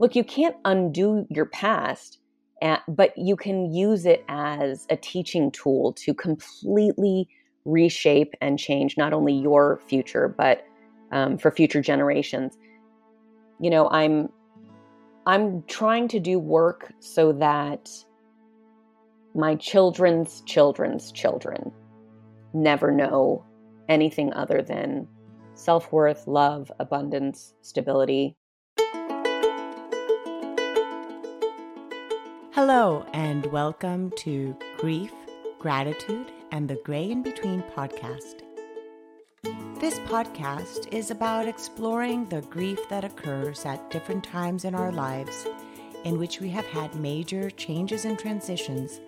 look, you can't undo your past, but you can use it as a teaching tool to completely reshape and change not only your future, but for future generations. You know, I'm trying to do work so that my children's children's children never know anything other than self-worth, love, abundance, stability. Hello, and welcome to Grief, Gratitude, and the Gray in Between podcast. This podcast is about exploring the grief that occurs at different times in our lives in which we have had major changes and transitions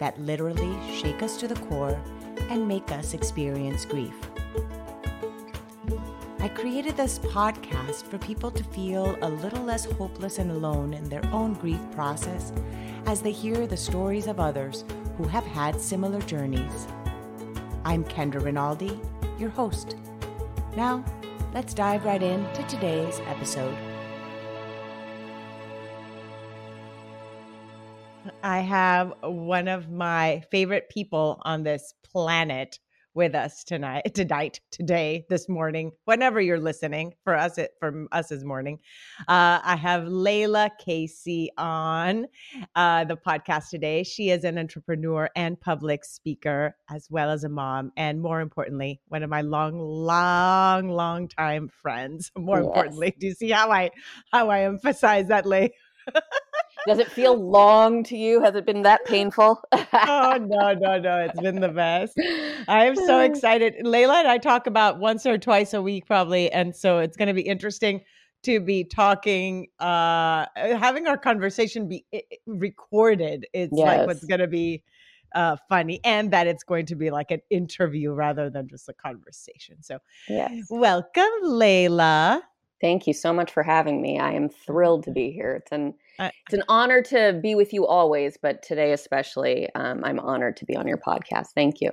that literally shake us to the core and make us experience grief. I created this podcast for people to feel a little less hopeless and alone in their own grief process as they hear the stories of others who have had similar journeys. I'm Kendra Rinaldi, your host. Now, let's dive right into today's episode. I have one of my favorite people on this planet with us today, this morning, whenever you're listening. For us is morning. I have Layla Casey on the podcast today. She is an entrepreneur and public speaker, as well as a mom, and more importantly, one of my long time friends. More importantly, do you see how I emphasize that, Lay? Does it feel long to you? Has it been that painful? Oh, no. It's been the best. I am so excited. Layla and I talk about once or twice a week probably. And so it's going to be interesting to be talking, having our conversation be recorded. It's like what's going to be funny, and that it's going to be like an interview rather than just a conversation. So welcome, Layla. Thank you so much for having me. I am thrilled to be here. It's an honor to be with you always, but today especially, I'm honored to be on your podcast. Thank you.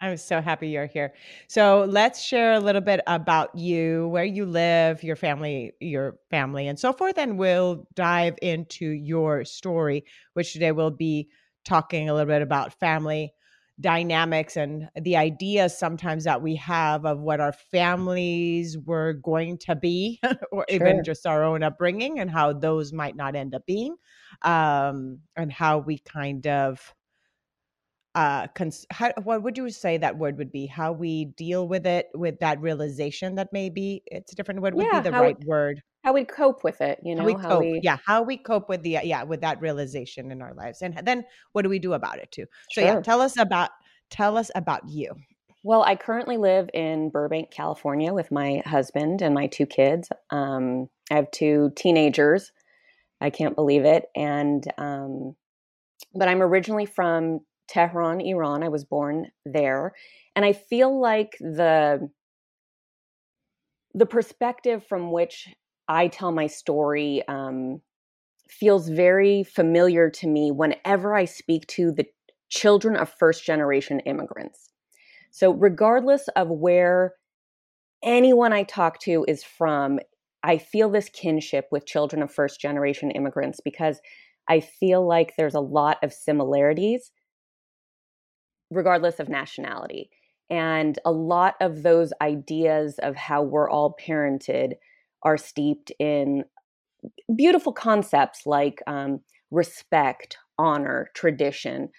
I'm so happy you're here. So let's share a little bit about you, where you live, your family, and so forth. And we'll dive into your story, which today we'll be talking a little bit about family dynamics and the ideas sometimes that we have of what our families were going to be, or even just our own upbringing, and how those might not end up being, and how we kind of, what would you say that word would be? How we deal with it, with that realization that maybe it's a different word would be the right word. How we cope with it, you know? How we cope with that realization in our lives, and then what do we do about it too? So tell us about you. Well, I currently live in Burbank, California, with my husband and my two kids. I have two teenagers. I can't believe it, and but I'm originally from Tehran, Iran. I was born there, and I feel like the perspective from which I tell my story feels very familiar to me whenever I speak to the children of first-generation immigrants. So regardless of where anyone I talk to is from, I feel this kinship with children of first-generation immigrants because I feel like there's a lot of similarities regardless of nationality. And a lot of those ideas of how we're all parented are steeped in beautiful concepts like respect, honor, tradition,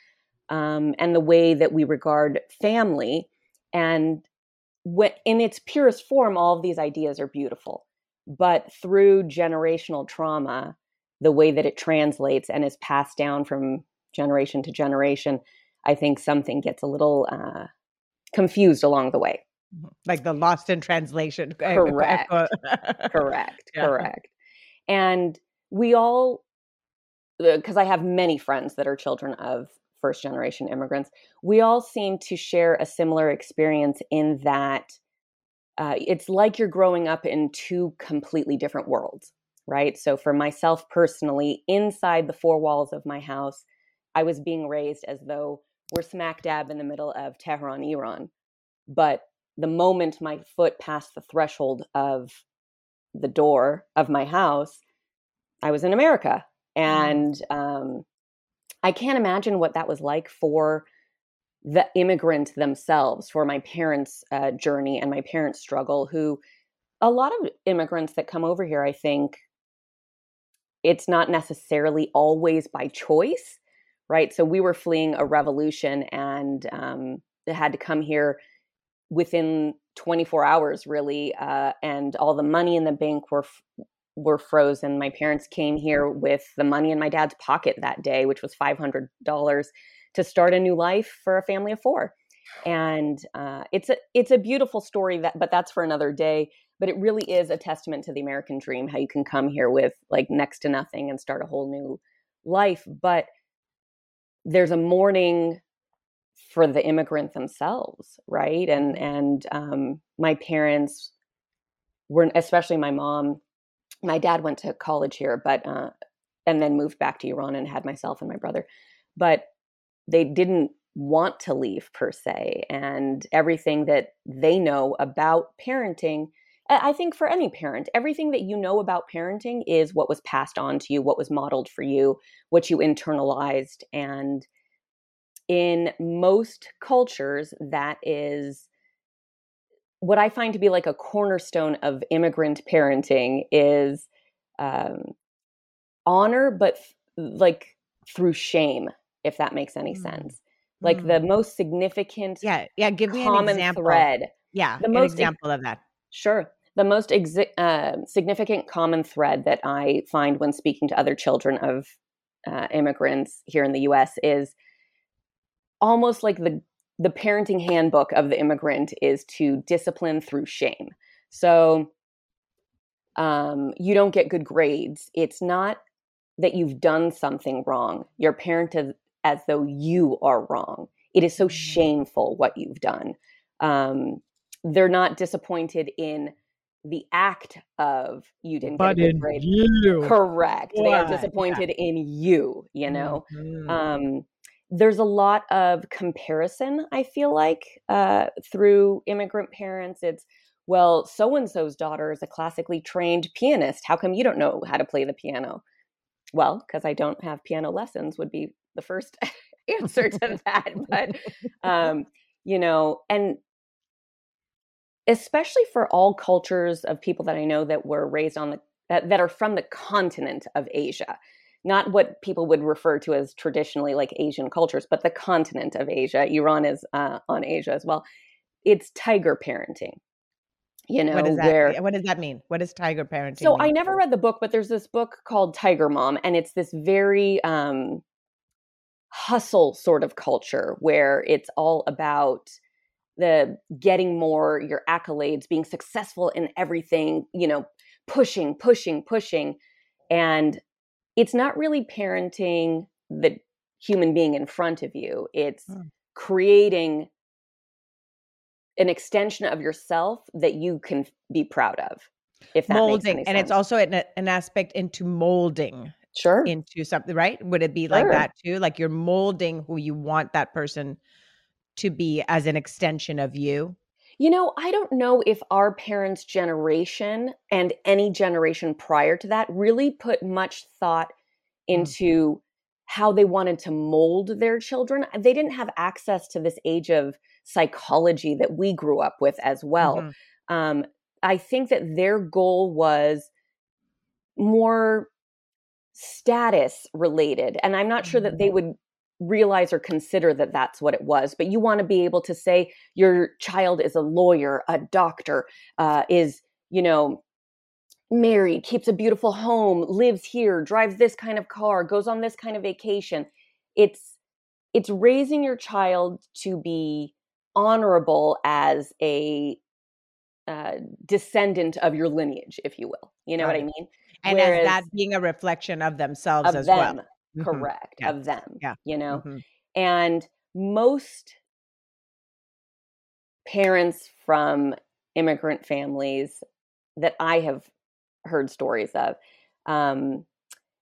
and the way that we regard family. And in its purest form, all of these ideas are beautiful. But through generational trauma, the way that it translates and is passed down from generation to generation, I think something gets a little confused along the way. Like the lost in translation. Correct. And we all, because I have many friends that are children of first generation immigrants, we all seem to share a similar experience in that it's like you're growing up in two completely different worlds, right? So for myself personally, inside the four walls of my house, I was being raised as though we're smack dab in the middle of Tehran, Iran. But the moment my foot passed the threshold of the door of my house, I was in America. And I can't imagine what that was like for the immigrant themselves, for my parents' journey and my parents' struggle, who a lot of immigrants that come over here, I think it's not necessarily always by choice, right? So we were fleeing a revolution and had to come here within 24 hours, really. And all the money in the bank were frozen. My parents came here with the money in my dad's pocket that day, which was $500, to start a new life for a family of four. And it's a beautiful story, but that's for another day. But it really is a testament to the American dream, how you can come here with like next to nothing and start a whole new life. But there's a mourning for the immigrant themselves, right? And my parents were, especially my mom. My dad went to college here, but and then moved back to Iran and had myself and my brother. But they didn't want to leave per se, and everything that they know about parenting, I think for any parent, everything that you know about parenting is what was passed on to you, what was modeled for you, what you internalized. And in most cultures, that is what I find to be like a cornerstone of immigrant parenting is honor, but like through shame, if that makes any sense. Like the most significant give me common an example. Thread. Yeah, the most an example of that. Sure. The most significant common thread that I find when speaking to other children of immigrants here in the U.S. is almost like the parenting handbook of the immigrant is to discipline through shame. So you don't get good grades. It's not that you've done something wrong. Your parent is as though you are wrong. It is so shameful what you've done. They're not disappointed in the act of you didn't get a good grade. You. Correct. Yeah. They are disappointed in you, you know. Mm-hmm. There's a lot of comparison, I feel like, through immigrant parents. It's, well, so-and-so's daughter is a classically trained pianist. How come you don't know how to play the piano? Well, because I don't have piano lessons would be the first answer to that. But, you know, and especially for all cultures of people that I know that were raised on that are from the continent of Asia, not what people would refer to as traditionally like Asian cultures, but the continent of Asia. Iran is on Asia as well. It's tiger parenting. You know, what does that mean? What is tiger parenting? So I never read the book, but there's this book called Tiger Mom, and it's this very hustle sort of culture where it's all about the getting more, your accolades, being successful in everything, you know, pushing. And it's not really parenting the human being in front of you. It's creating an extension of yourself that you can be proud of, if that molding, makes any sense. And it's also an aspect into molding. Sure. Into something, right? Would it be like that too? Like you're molding who you want that person to be as an extension of you? You know, I don't know if our parents' generation and any generation prior to that really put much thought into how they wanted to mold their children. They didn't have access to this age of psychology that we grew up with as well. Mm-hmm. I think that their goal was more status related. And I'm not sure that they would realize or consider that that's what it was. But you want to be able to say your child is a lawyer, a doctor, is, you know, married, keeps a beautiful home, lives here, drives this kind of car, goes on this kind of vacation. It's raising your child to be honorable as a descendant of your lineage, if you will. You know what I mean? And as that being a reflection of themselves as well. Correct. Mm-hmm. Yeah. Of them, you know, and most parents from immigrant families that I have heard stories of,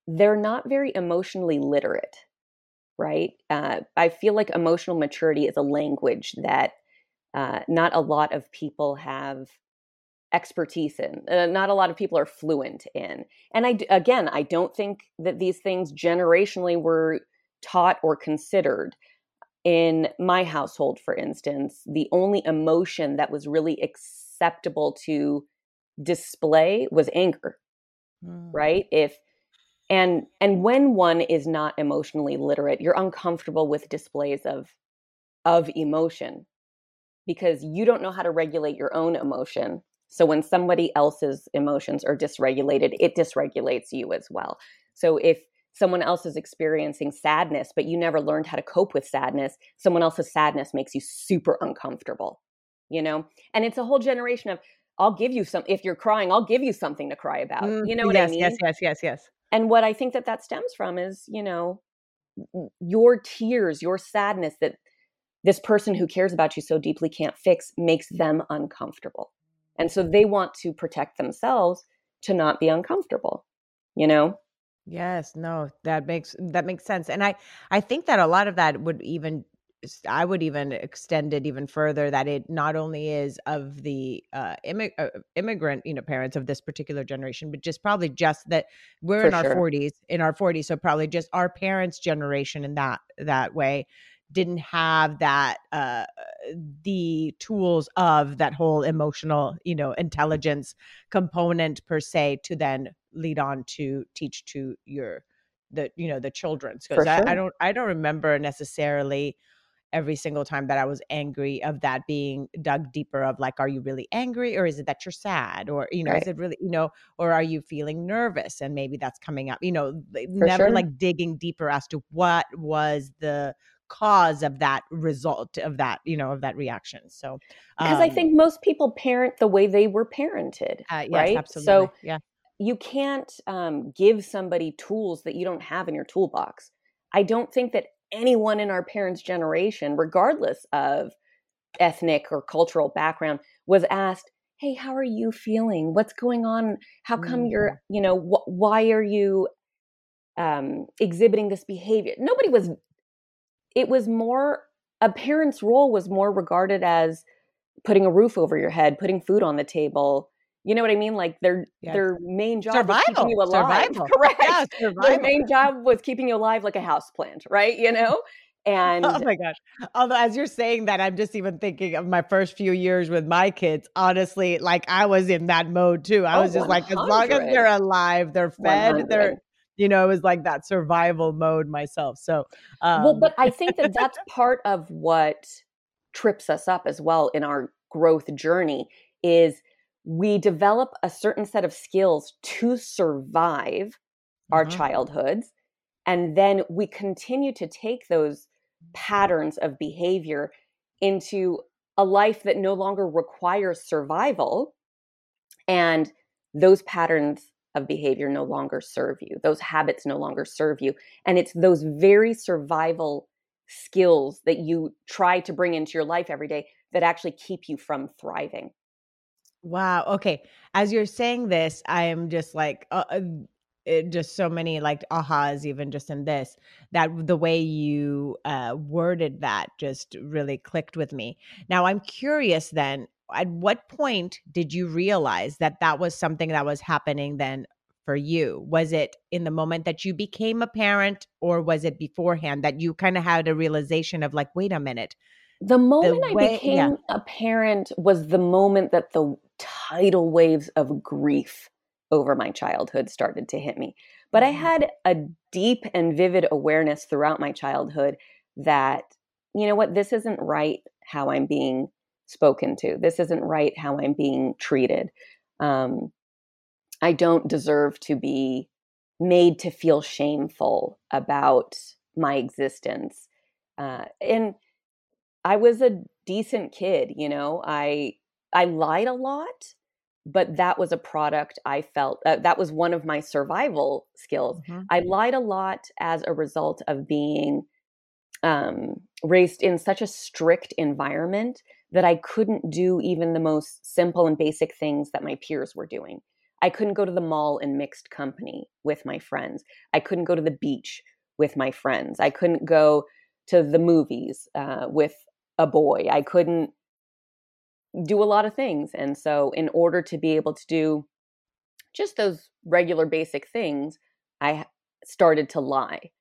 they're not very emotionally literate, right? I feel like emotional maturity is a language that not a lot of people have expertise in, not a lot of people are fluent in. And I don't think that these things generationally were taught or considered. In my household, for instance, the only emotion that was really acceptable to display was anger, right? And when one is not emotionally literate, you're uncomfortable with displays of emotion because you don't know how to regulate your own emotion. So when somebody else's emotions are dysregulated, it dysregulates you as well. So if someone else is experiencing sadness, but you never learned how to cope with sadness, someone else's sadness makes you super uncomfortable, you know? And it's a whole generation of, I'll give you some, if you're crying, I'll give you something to cry about. You know what I mean? Yes. And what I think that stems from is, you know, your tears, your sadness that this person who cares about you so deeply can't fix makes them uncomfortable. And so they want to protect themselves to not be uncomfortable, you know? Yes, no, that makes sense. And I think that a lot of that I would even extend it even further, that it not only is of the immigrant, you know, parents of this particular generation, but just probably just that we're in our 40s. So probably just our parents' generation in that way didn't have that, the tools of that whole emotional, you know, intelligence component per se to then lead on to teach to the children. Because I don't remember necessarily every single time that I was angry of that being dug deeper of like, are you really angry? Or is it that you're sad? Or, you know, Is it really, you know, or are you feeling nervous? And maybe that's coming up, you know, like digging deeper as to what was the cause of that result of that, you know, of that reaction. So, because I think most people parent the way they were parented, yes, right? Absolutely. So you can't give somebody tools that you don't have in your toolbox. I don't think that anyone in our parents' generation, regardless of ethnic or cultural background, was asked, hey, how are you feeling? What's going on? How come you're, you know, why are you exhibiting this behavior? Nobody was. It was more, a parent's role was more regarded as putting a roof over your head, putting food on the table. You know what I mean? Like their main job was keeping you alive. Survival. Correct. Yeah, survival. Their main job was keeping you alive like a houseplant, right? You know? And oh my gosh. Although as you're saying that, I'm just even thinking of my first few years with my kids. Honestly, like I was in that mode too. I was just 100. Like, as long as they're alive, they're fed, 100. They're... You know, it was like that survival mode myself. So, well, but I think that that's part of what trips us up as well in our growth journey is we develop a certain set of skills to survive our childhoods. And then we continue to take those patterns of behavior into a life that no longer requires survival. And those patterns of behavior no longer serve you. Those habits no longer serve you. And it's those very survival skills that you try to bring into your life every day that actually keep you from thriving. Wow. Okay. As you're saying this, I am just like, just so many like ahas even just in this, that the way you worded that just really clicked with me. Now I'm curious then, at what point did you realize that that was something that was happening then for you? Was it in the moment that you became a parent, or was it beforehand that you kind of had a realization of like, wait a minute? The moment I became a parent was the moment that the tidal waves of grief over my childhood started to hit me. But I had a deep and vivid awareness throughout my childhood that, you know what, this isn't right how I'm being spoken to. This isn't right how I'm being treated. I don't deserve to be made to feel shameful about my existence. And I was a decent kid, you know, I lied a lot, but that was a product I felt, that was one of my survival skills. Mm-hmm. I lied a lot as a result of being raised in such a strict environment that I couldn't do even the most simple and basic things that my peers were doing. I couldn't go to the mall in mixed company with my friends. I couldn't go to the beach with my friends. I couldn't go to the movies with a boy. I couldn't do a lot of things. And so in order to be able to do just those regular basic things, I started to lie.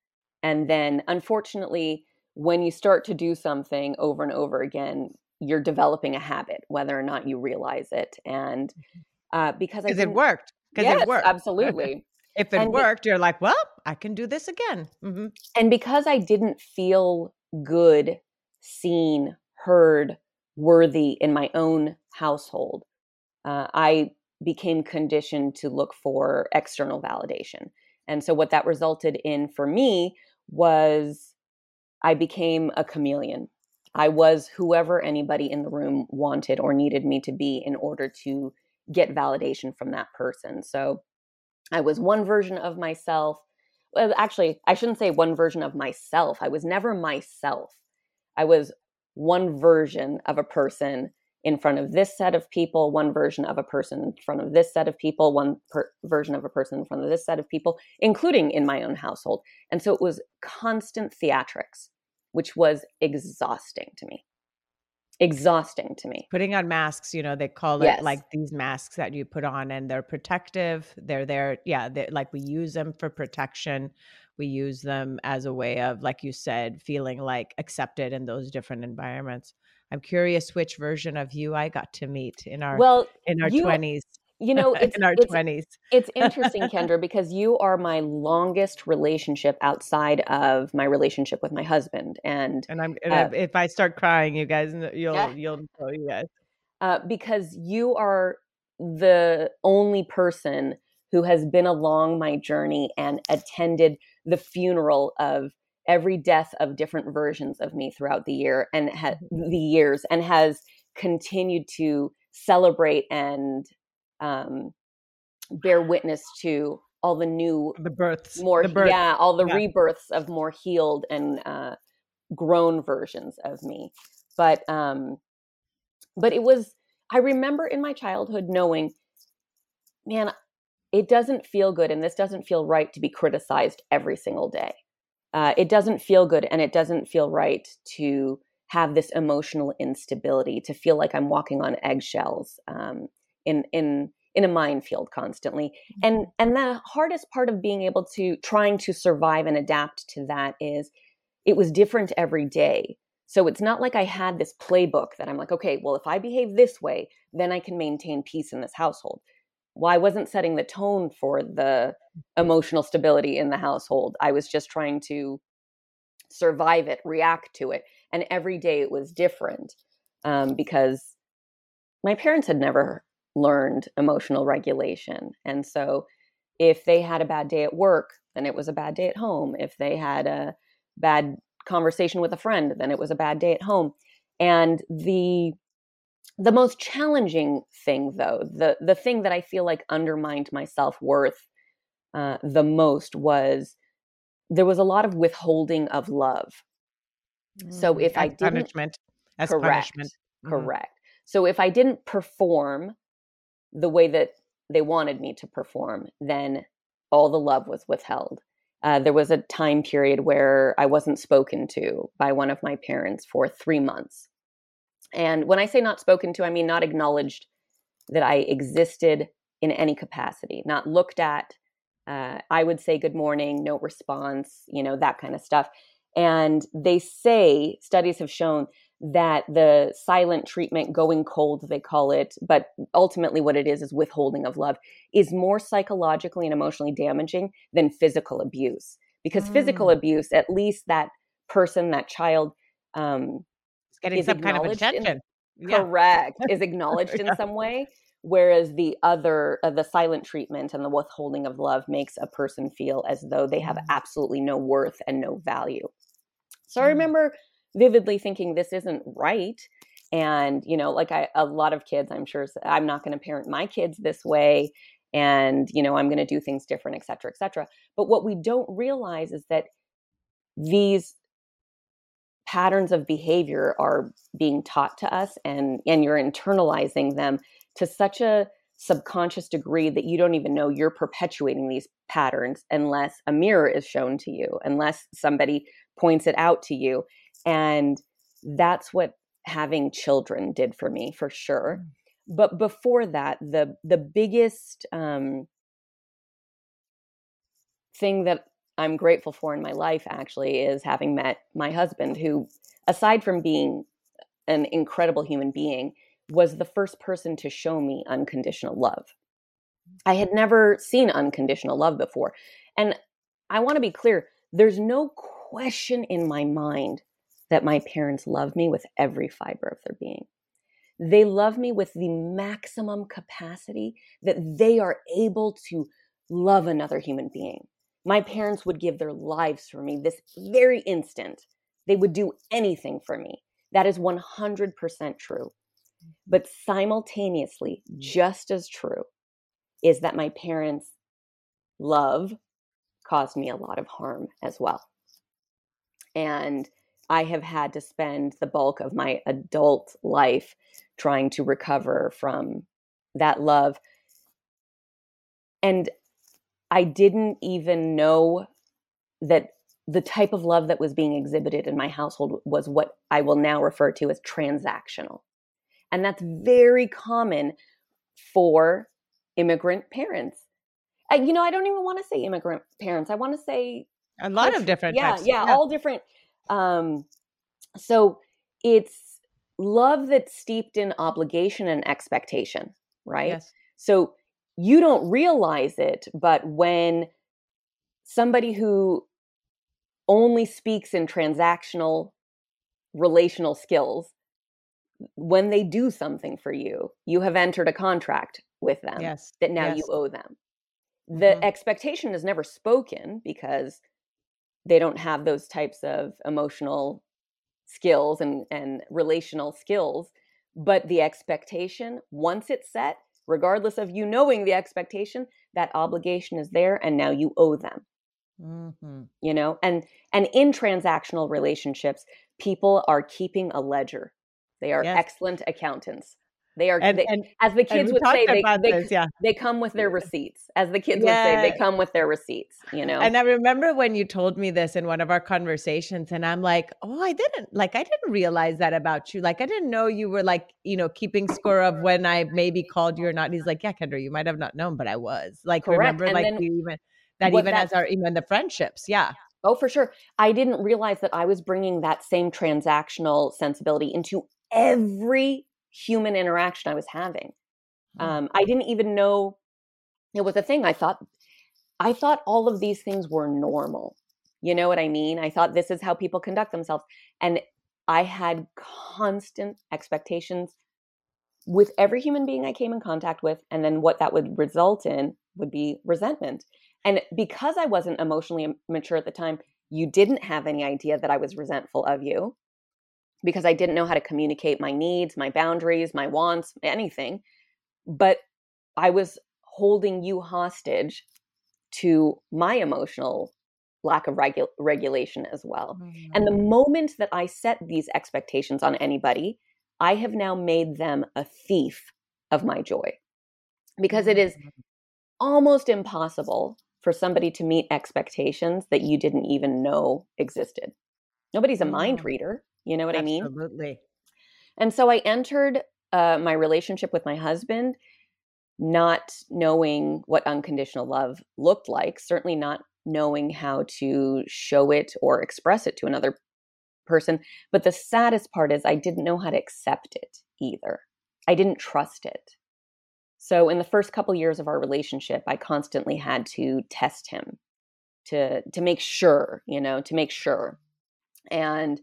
And then unfortunately, when you start to do something over and over again, you're developing a habit, whether or not you realize it. And because I think it worked. Yes, it worked. Absolutely. If it worked, you're like, well, I can do this again. Mm-hmm. And because I didn't feel good, seen, heard, worthy in my own household, I became conditioned to look for external validation. And so what that resulted in for me was I became a chameleon. I was whoever anybody in the room wanted or needed me to be in order to get validation from that person. So I was one version of myself. Well, actually, I shouldn't say one version of myself. I was never myself. I was one version of a person in front of this set of people, one version of a person in front of this set of people, one version of a person in front of this set of people, including in my own household. And so it was constant theatrics, which was exhausting to me. Putting on masks, you know, they call it like these masks that you put on, and they're protective. They're there. Yeah. Like we use them for protection. We use them as a way of, like you said, feeling like accepted in those different environments. I'm curious which version of you I got to meet in our 20s. You know, it's, in our 20s. It's interesting, Kendra, because you are my longest relationship outside of my relationship with my husband, and if I start crying, you guys, you'll know, you guys, because you are the only person who has been along my journey and attended the funeral of every death of different versions of me throughout the year and the years, and has continued to celebrate and bear witness to all the rebirths of more healed and grown versions of me. But it was, I remember in my childhood knowing, man, it doesn't feel good, and this doesn't feel right to be criticized every single day. It doesn't feel good, and it doesn't feel right to have this emotional instability, to feel like I'm walking on eggshells, in a minefield constantly. And the hardest part of being able to trying to survive and adapt to that is it was different every day. So it's not like I had this playbook that I'm like, okay, well, if I behave this way, then I can maintain peace in this household. Well, I wasn't setting the tone for the emotional stability in the household. I was just trying to survive it, react to it. And every day it was different, because my parents had never learned emotional regulation. And so if they had a bad day at work, then it was a bad day at home. If they had a bad conversation with a friend, then it was a bad day at home. And the most challenging thing, though, the thing that I feel like undermined my self-worth the most, was there was a lot of withholding of love. So if I didn't... As punishment. Mm-hmm. Correct. So if I didn't perform the way that they wanted me to perform, then all the love was withheld. There was a time period where I wasn't spoken to by one of my parents for 3 months. And when I say not spoken to, I mean not acknowledged that I existed in any capacity, not looked at. I would say good morning, no response, you know, that kind of stuff. And they say, studies have shown that the silent treatment, going cold, they call it, but ultimately what it is withholding of love, is more psychologically and emotionally damaging than physical abuse. Because physical abuse, at least that person, that child, getting some kind of attention. Correct. Is acknowledged in some way. Whereas the other, the silent treatment and the withholding of love, makes a person feel as though they have absolutely no worth and no value. So I remember vividly thinking, this isn't right. And, you know, like a lot of kids, I'm sure, I'm not going to parent my kids this way. And, you know, I'm going to do things different, et cetera, et cetera. But what we don't realize is that these patterns of behavior are being taught to us, and you're internalizing them to such a subconscious degree that you don't even know you're perpetuating these patterns unless a mirror is shown to you, unless somebody points it out to you. And that's what having children did for me, for sure. But before that, the biggest thing that I'm grateful for in my life actually is having met my husband, who, aside from being an incredible human being, was the first person to show me unconditional love. I had never seen unconditional love before. And I want to be clear, there's no question in my mind that my parents love me with every fiber of their being. They love me with the maximum capacity that they are able to love another human being. My parents would give their lives for me this very instant. They would do anything for me. That is 100% true. But simultaneously, just as true, is that my parents' love caused me a lot of harm as well. And I have had to spend the bulk of my adult life trying to recover from that love. And I didn't even know that the type of love that was being exhibited in my household was what I will now refer to as transactional. And that's very common for immigrant parents. You know, I don't even want to say immigrant parents. I want to say a lot of different types. Yeah, all different. So it's love that's steeped in obligation and expectation, right? Yes. So you don't realize it, but when somebody who only speaks in transactional relational skills, when they do something for you, you have entered a contract with them that now you owe them. The expectation is never spoken because they don't have those types of emotional skills and relational skills. But the expectation, once it's set, regardless of you knowing the expectation, that obligation is there and now you owe them. You know, and in transactional relationships, people are keeping a ledger. They are excellent accountants. They are, and as the kids would say, they come with their receipts. As the kids would say, they come with their receipts, you know? And I remember when you told me this in one of our conversations and I'm like, oh, I didn't realize that about you. Like, I didn't know you were like, you know, keeping score of when I maybe called you or not. And he's like, yeah, Kendra, you might have not known, but I was like, remember and like you even, that even that, as our, even the friendships. Yeah. Oh, for sure. I didn't realize that I was bringing that same transactional sensibility into every human interaction I was having. I didn't even know it was a thing. I thought all of these things were normal. You know what I mean? I thought this is how people conduct themselves. And I had constant expectations with every human being I came in contact with. And then what that would result in would be resentment. And because I wasn't emotionally mature at the time, you didn't have any idea that I was resentful of you, because I didn't know how to communicate my needs, my boundaries, my wants, anything. But I was holding you hostage to my emotional lack of regulation as well. Mm-hmm. And the moment that I set these expectations on anybody, I have now made them a thief of my joy, because it is almost impossible for somebody to meet expectations that you didn't even know existed. Nobody's a mind reader. You know what I mean? Absolutely. And so I entered my relationship with my husband not knowing what unconditional love looked like, certainly not knowing how to show it or express it to another person. But the saddest part is I didn't know how to accept it either. I didn't trust it. So in the first couple years of our relationship, I constantly had to test him to make sure, you know, to make sure. And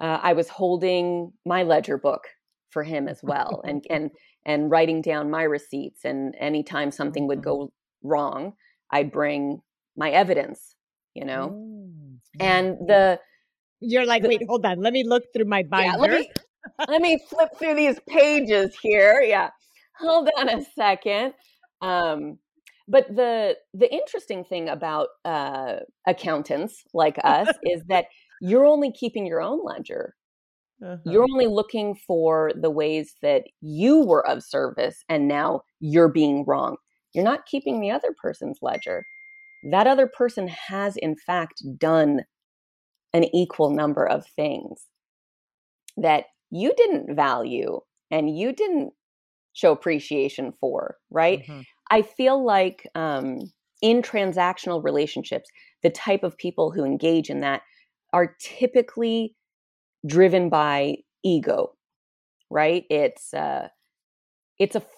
I was holding my ledger book for him as well, and writing down my receipts. And anytime something would go wrong, I'd bring my evidence, you know. And you're like, wait, hold on, let me look through my binder. Yeah, let me flip through these pages here. Yeah, hold on a second. But the interesting thing about accountants like us is that you're only keeping your own ledger. You're only looking for the ways that you were of service and now you're being wrong. You're not keeping the other person's ledger. That other person has, in fact, done an equal number of things that you didn't value and you didn't show appreciation for, right? Mm-hmm. I feel like in transactional relationships, the type of people who engage in that are typically driven by ego, right? It's a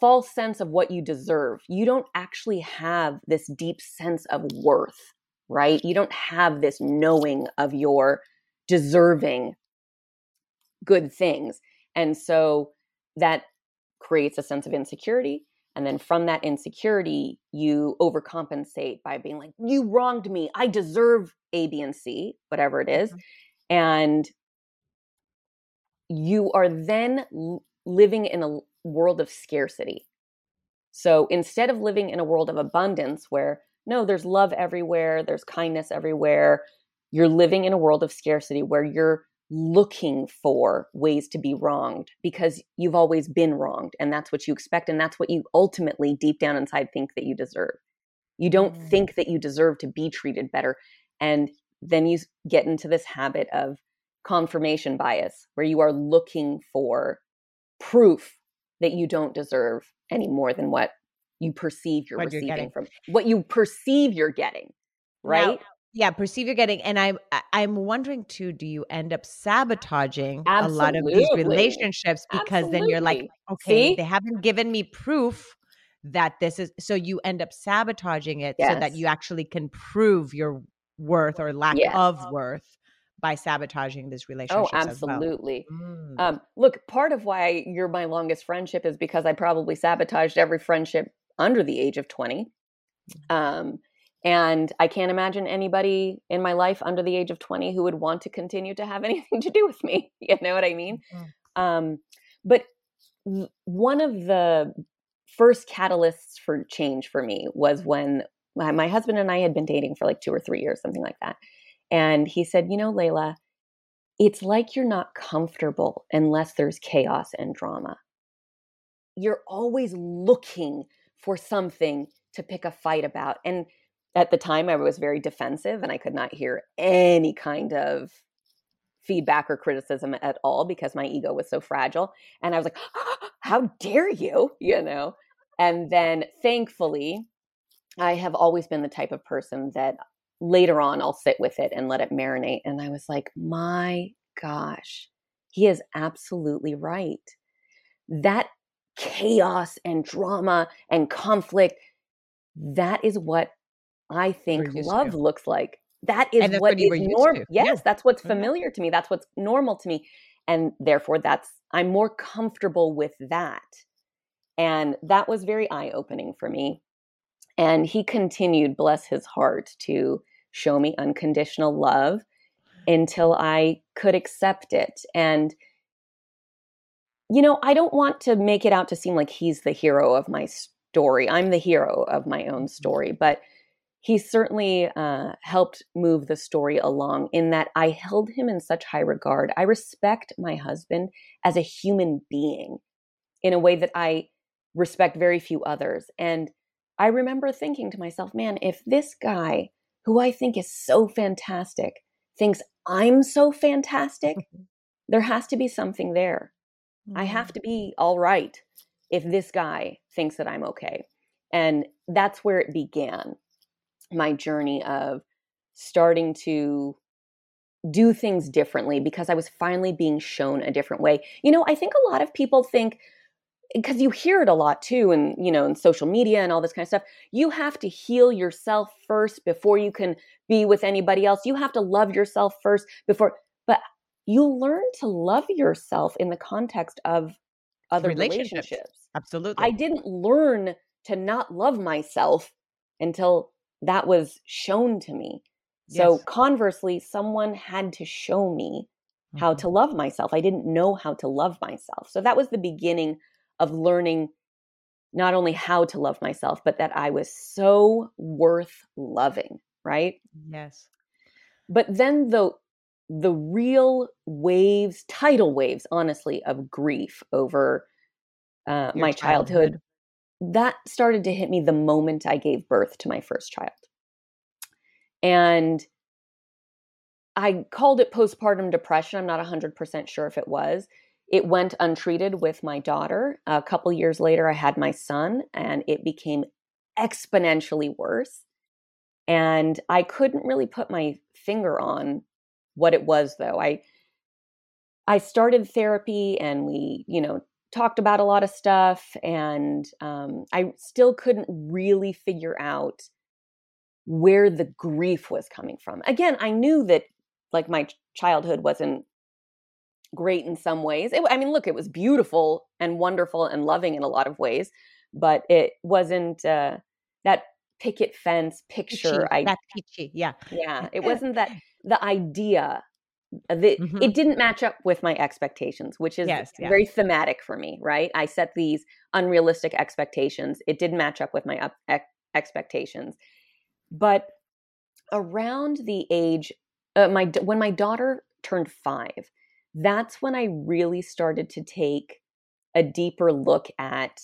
false sense of what you deserve. You don't actually have this deep sense of worth, right? You don't have this knowing of your deserving good things. And so that creates a sense of insecurity. And then from that insecurity, you overcompensate by being like, you wronged me. I deserve A, B, and C, whatever it is. And you are then living in a world of scarcity. So instead of living in a world of abundance where, no, there's love everywhere, there's kindness everywhere, you're living in a world of scarcity where you're looking for ways to be wronged because you've always been wronged. And that's what you expect. And that's what you ultimately deep down inside think that you deserve. You don't think that you deserve to be treated better. And then you get into this habit of confirmation bias where you are looking for proof that you don't deserve any more than what you perceive you're receiving from what you perceive you're getting, right? Now, yeah, perceive you're getting. And I'm wondering too, do you end up sabotaging a lot of these relationships because then you're like, okay, they haven't given me proof that this is, so you end up sabotaging it so that you actually can prove your worth or lack of worth by sabotaging this relationship. Oh, absolutely. As well. Look, part of why you're my longest friendship is because I probably sabotaged every friendship under the age of 20. And I can't imagine anybody in my life under the age of 20 who would want to continue to have anything to do with me. You know what I mean? But one of the first catalysts for change for me was when my husband and I had been dating for like 2 or 3 years, something like that. And he said, you know, Layla, it's like you're not comfortable unless there's chaos and drama. You're always looking for something to pick a fight about. And at the time I was very defensive and I could not hear any kind of feedback or criticism at all because my ego was so fragile. And I was like, how dare you, you know? And then thankfully, I have always been the type of person that later on, I'll sit with it and let it marinate. And I was like, my gosh, he is absolutely right. That chaos and drama and conflict, that is what I think love looks like. That is what is normal. Yes, that's what's familiar to me. That's what's normal to me. And therefore, I'm more comfortable with that. And that was very eye-opening for me. And he continued, bless his heart, to show me unconditional love until I could accept it. And, you know, I don't want to make it out to seem like he's the hero of my story. I'm the hero of my own story. But he certainly helped move the story along in that I held him in such high regard. I respect my husband as a human being in a way that I respect very few others. And I remember thinking to myself, man, if this guy, who I think is so fantastic, thinks I'm so fantastic, there has to be something there. I have to be all right if this guy thinks that I'm okay. And that's where it began, my journey of starting to do things differently because I was finally being shown a different way. You know, I think a lot of people think, because you hear it a lot too, and you know, in social media and all this kind of stuff, you have to heal yourself first before you can be with anybody else. You have to love yourself first before, but you learn to love yourself in the context of other relationships. Absolutely. I didn't learn to not love myself until that was shown to me. Yes. So conversely, someone had to show me how to love myself. I didn't know how to love myself. So that was the beginning of learning not only how to love myself, but that I was so worth loving, right? Yes. But then the real waves, tidal waves, honestly, of grief over my childhood, that started to hit me the moment I gave birth to my first child. And I called it postpartum depression. I'm not 100% sure if it was. It went untreated with my daughter. A couple years later, I had my son, and it became exponentially worse. And I couldn't really put my finger on what it was, though. I started therapy, and we, talked about a lot of stuff, and I still couldn't really figure out where the grief was coming from. Again, I knew that my childhood wasn't great in some ways. It was beautiful and wonderful and loving in a lot of ways, but it wasn't that picket fence picture. That peachy, yeah. Yeah, it wasn't that the idea that mm-hmm. it didn't match up with my expectations, which is very thematic for me, right? I set these unrealistic expectations. It didn't match up with my expectations. But around the age, when my daughter turned 5, that's when I really started to take a deeper look at,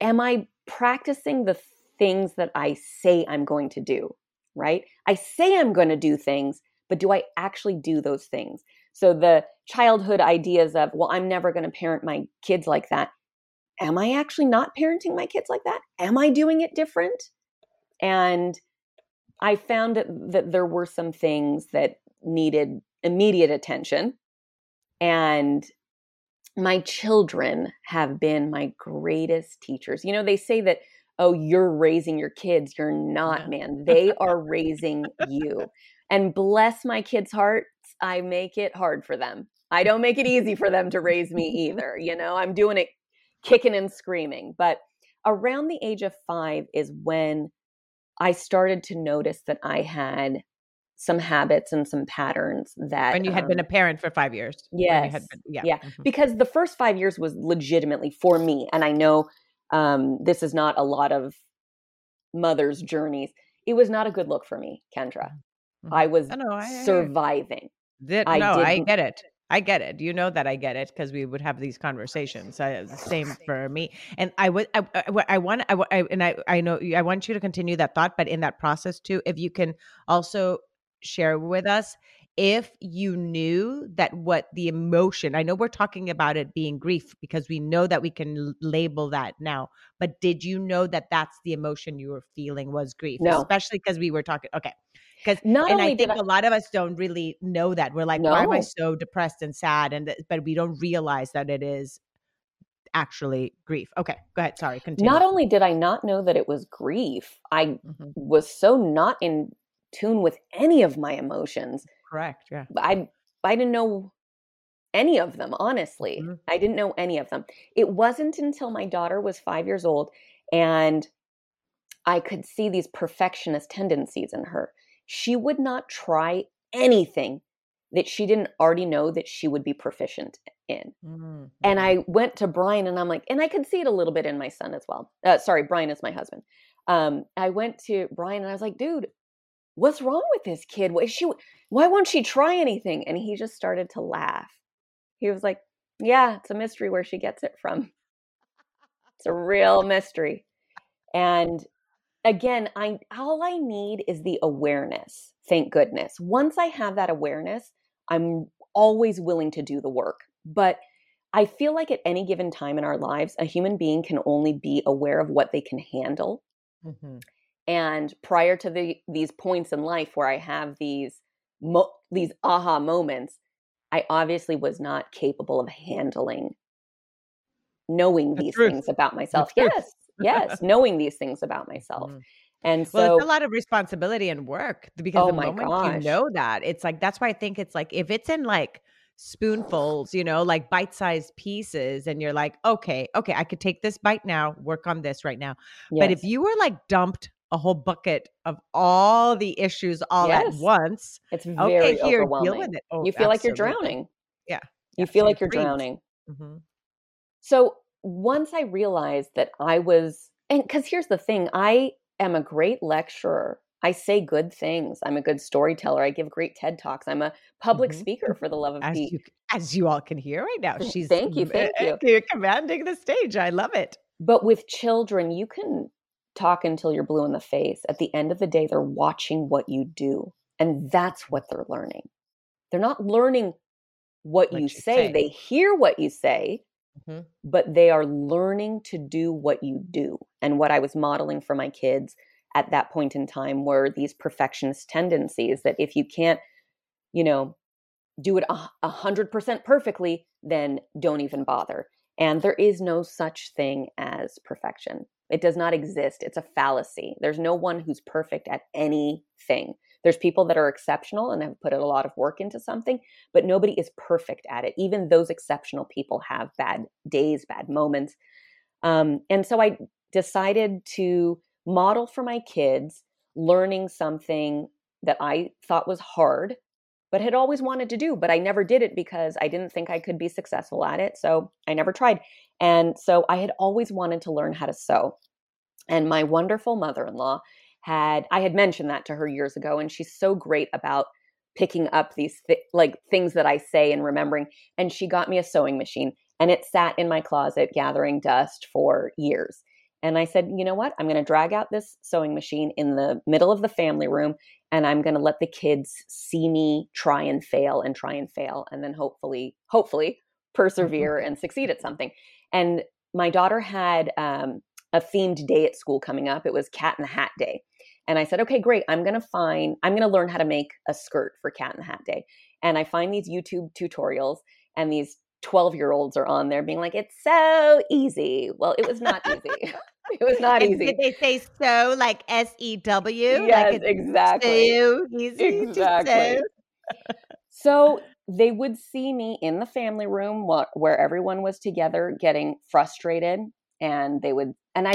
am I practicing the things that I say I'm going to do, right? I say I'm going to do things, but do I actually do those things? So the childhood ideas of, well, I'm never going to parent my kids like that. Am I actually not parenting my kids like that? Am I doing it different? And I found that there were some things that needed immediate attention. And my children have been my greatest teachers. They say that, oh, you're raising your kids. You're not, man. They are raising you. And bless my kids' hearts, I make it hard for them. I don't make it easy for them to raise me either. I'm doing it kicking and screaming. But around the age of 5 is when I started to notice that I had some habits and some patterns that... When you had been a parent for 5 years. Yes. Mm-hmm. Because the first 5 years was legitimately for me. And I know this is not a lot of mothers' journeys. It was not a good look for me, Kendra. Mm-hmm. I was surviving. I get it. You know that I get it because we would have these conversations. The same for me. And I want you to continue that thought, but in that process too, if you can also share with us if you knew that what the emotion, I know we're talking about it being grief because we know that we can label that now, but did you know that that's the emotion you were feeling was grief? No. Especially because we were talking, okay. I think a lot of us don't really know that. We're like, why am I so depressed and sad? But we don't realize that it is actually grief. Okay, go ahead. Sorry, continue. Not only did I not know that it was grief, I was so not in tune with any of my emotions. Correct. Yeah. I didn't know any of them, honestly. Mm-hmm. I didn't know any of them. It wasn't until my daughter was 5 years old and I could see these perfectionist tendencies in her. She would not try anything that she didn't already know that she would be proficient in. Mm-hmm. And I went to Brian and I'm like, and I could see it a little bit in my son as well. Sorry, Brian is my husband. I went to Brian and I was like, dude, what's wrong with this kid? Why won't she try anything? And he just started to laugh. He was like, yeah, it's a mystery where she gets it from. It's a real mystery. And again, all I need is the awareness. Thank goodness. Once I have that awareness, I'm always willing to do the work. But I feel like at any given time in our lives, a human being can only be aware of what they can handle. Mm-hmm. And prior to these points in life where I have these aha moments, I obviously was not capable of handling knowing these things about myself. Yes, knowing these things about myself. Mm-hmm. And so, well, it's a lot of responsibility and work because the moment you know that, it's like, that's why I think it's like, if it's in spoonfuls, bite-sized pieces, and you're like, okay, I could take this bite now, work on this right now. Yes. But if you were dumped a whole bucket of all the issues all at once, it's very overwhelming. Deal with it. Oh, you feel like you're drowning. Yeah. You feel like you're drowning. Mm-hmm. So once I realized that I was, and because here's the thing, I am a great lecturer. I say good things. I'm a good storyteller. I give great TED Talks. I'm a public speaker, for the love of Pete. As you all can hear right now, she's thank you. You're commanding the stage. I love it. But with children, you can talk until you're blue in the face. At the end of the day, they're watching what you do, and that's what they're learning. They're not learning what you say. They hear what you say, mm-hmm. but they are learning to do what you do. And what I was modeling for my kids at that point in time were these perfectionist tendencies that if you can't, you know, do it 100% perfectly, then don't even bother. And there is no such thing as perfection. It does not exist. It's a fallacy. There's no one who's perfect at anything. There's people that are exceptional and have put a lot of work into something, but nobody is perfect at it. Even those exceptional people have bad days, bad moments. And so I decided to model for my kids learning something that I thought was hard, but had always wanted to do, but I never did it because I didn't think I could be successful at it. So I never tried. And so I had always wanted to learn how to sew. And my wonderful mother-in-law I had mentioned that to her years ago, and she's so great about picking up these things that I say and remembering. And she got me a sewing machine, and it sat in my closet gathering dust for years. And I said, you know what? I'm going to drag out this sewing machine in the middle of the family room, and I'm going to let the kids see me try and fail, and then hopefully persevere and succeed at something. And my daughter had a themed day at school coming up. It was Cat in the Hat Day. And I said, okay, great. I'm going to learn how to make a skirt for Cat in the Hat Day. And I find these YouTube tutorials, and these 12-year-olds are on there being like, it's so easy. Well, it was not easy. It was not easy. Did they say so, like SEW? Yes, like exactly. So easy exactly. To sew. So they would see me in the family room where everyone was together getting frustrated, and I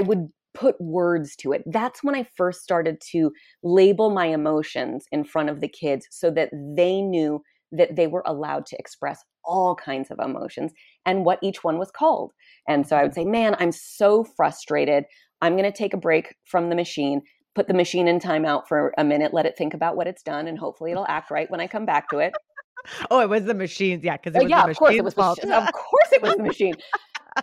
would put words to it. That's when I first started to label my emotions in front of the kids so that they knew that they were allowed to express all kinds of emotions and what each one was called. And so I would say, man, I'm so frustrated. I'm going to take a break from the machine, put the machine in timeout for a minute, let it think about what it's done, and hopefully it'll act right when I come back to it. Oh, it was the machines. Yeah, because it was the machine's fault. Of course it was the machine.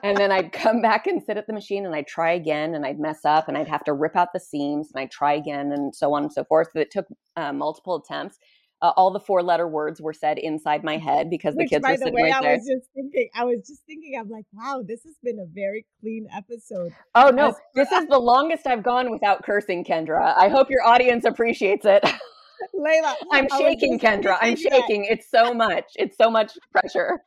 And then I'd come back and sit at the machine, and I'd try again, and I'd mess up, and I'd have to rip out the seams, and I'd try again, and so on and so forth. But it took multiple attempts. All the 4-letter words were said inside my head because the kids were sitting right there. I was just thinking, I'm like, wow, this has been a very clean episode. Oh, no, this is the longest I've gone without cursing, Kendra. I hope your audience appreciates it. Layla, I'm shaking, Kendra. I'm shaking. It's so much. It's so much pressure.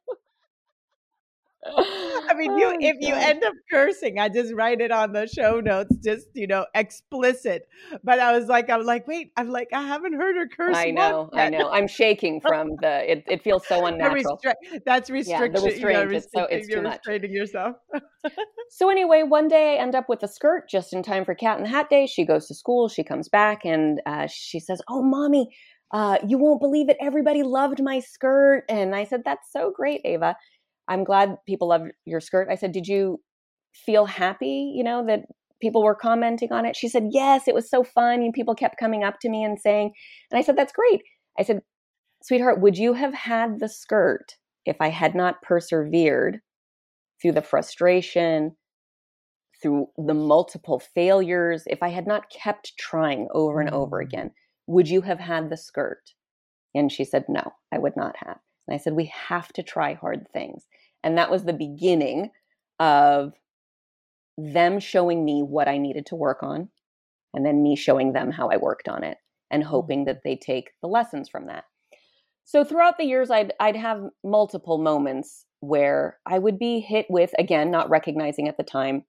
I mean, if you end up cursing, I just write it on the show notes, just, you know, explicit. But I'm like, I haven't heard her curse. I know. I'm shaking from it feels so unnatural. That's restriction. Yeah, the restraint. It's too much. Restraining yourself. So anyway, one day I end up with a skirt just in time for Cat in the Hat Day. She goes to school, she comes back, and she says, oh, mommy, you won't believe it. Everybody loved my skirt. And I said, that's so great, Ava. I'm glad people love your skirt. I said, did you feel happy, you know, that people were commenting on it? She said, yes, it was so fun. And people kept coming up to me and saying, and I said, that's great. I said, sweetheart, would you have had the skirt if I had not persevered through the frustration, through the multiple failures, if I had not kept trying over and over again, would you have had the skirt? And she said, no, I would not have. And I said, we have to try hard things. And that was the beginning of them showing me what I needed to work on, and then me showing them how I worked on it and hoping that they take the lessons from that. So throughout the years, I'd have multiple moments where I would be hit with, again, not recognizing at the time,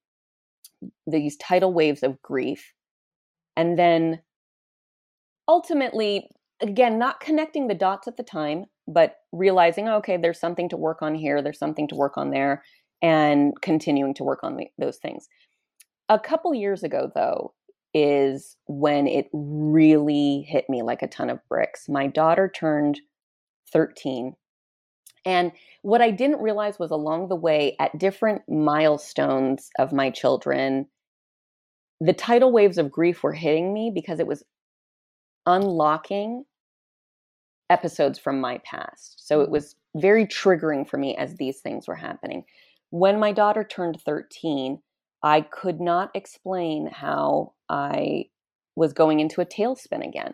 these tidal waves of grief. And then ultimately, again, not connecting the dots at the time, but realizing, okay, there's something to work on here, there's something to work on there, and continuing to work on those things. A couple years ago, though, is when it really hit me like a ton of bricks. My daughter turned 13. And what I didn't realize was along the way, at different milestones of my children, the tidal waves of grief were hitting me because it was unlocking episodes from my past. So it was very triggering for me as these things were happening. When my daughter turned 13, I could not explain how I was going into a tailspin again.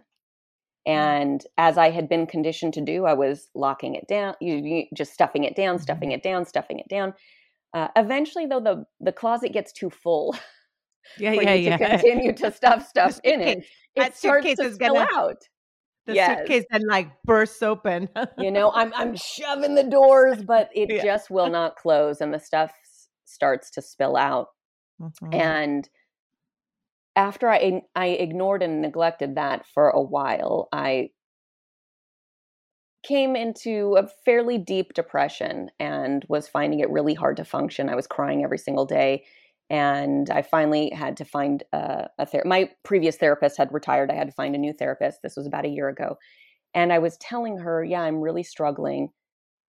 And as I had been conditioned to do, I was locking it down, just stuffing it down, stuffing it down, stuffing it down. Eventually, though, the closet gets too full. To continue to stuff in it. It starts to spill out. The suitcase then like bursts open. I'm shoving the doors, but it just will not close, and the stuff starts to spill out. Mm-hmm. And after I ignored and neglected that for a while, I came into a fairly deep depression and was finding it really hard to function. I was crying every single day. And I finally had to find a therapist. My previous therapist had retired. I had to find a new therapist. This was about a year ago. And I was telling her, I'm really struggling.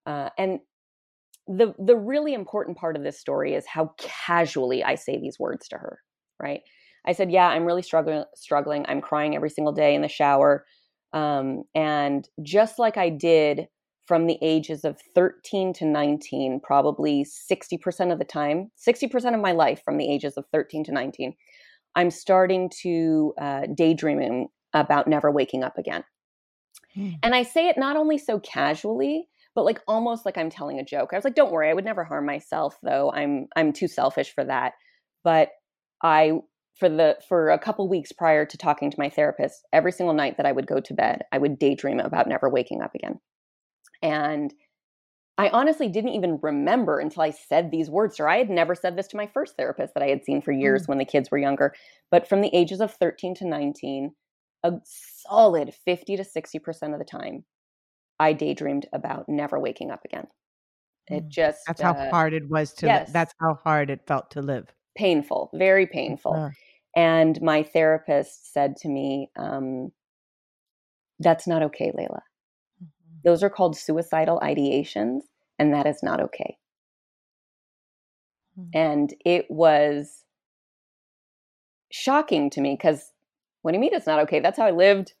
And the really important part of this story is how casually I say these words to her, right? I said, I'm really struggling. I'm crying every single day in the shower. And just like I did from the ages of 13 to 19, probably 60% of the time, 60% of my life from the ages of 13 to 19, I'm starting to daydreaming about never waking up again. And I say it not only so casually, but like almost like I'm telling a joke. I was like, don't worry, I would never harm myself, though. I'm too selfish for that. But for a couple weeks prior to talking to my therapist, every single night that I would go to bed, I would daydream about never waking up again. And I honestly didn't even remember until I said these words, or I had never said this to my first therapist that I had seen for years when the kids were younger. But from the ages of 13 to 19, a solid 50 to 60% of the time, I daydreamed about never waking up again. It just... That's how hard it was to live. That's how hard it felt to live. Painful, very painful. And my therapist said to me, that's not okay, Layla. Those are called suicidal ideations, and that is not okay. And it was shocking to me because, what do you mean it's not okay? That's how I lived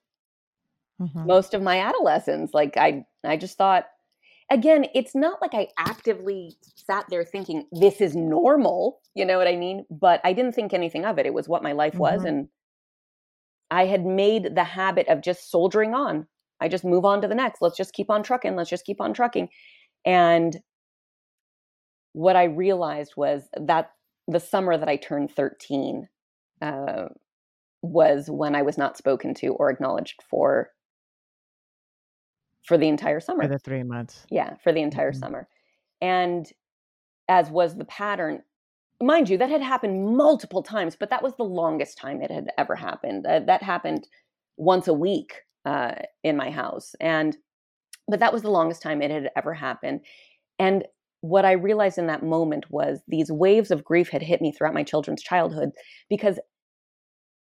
most of my adolescence. Like I just thought, again, it's not like I actively sat there thinking this is normal. You know what I mean? But I didn't think anything of it. It was what my life was. And I had made the habit of just soldiering on. I just move on to the next. Let's just keep on trucking. Let's just keep on trucking. And what I realized was that the summer that I turned 13 was when I was not spoken to or acknowledged for the entire summer. For the 3 months. Yeah, for the entire summer. And as was the pattern, mind you, that had happened multiple times, but that was the longest time it had ever happened. That happened once a week. In my house. But that was the longest time it had ever happened. And what I realized in that moment was these waves of grief had hit me throughout my children's childhood, because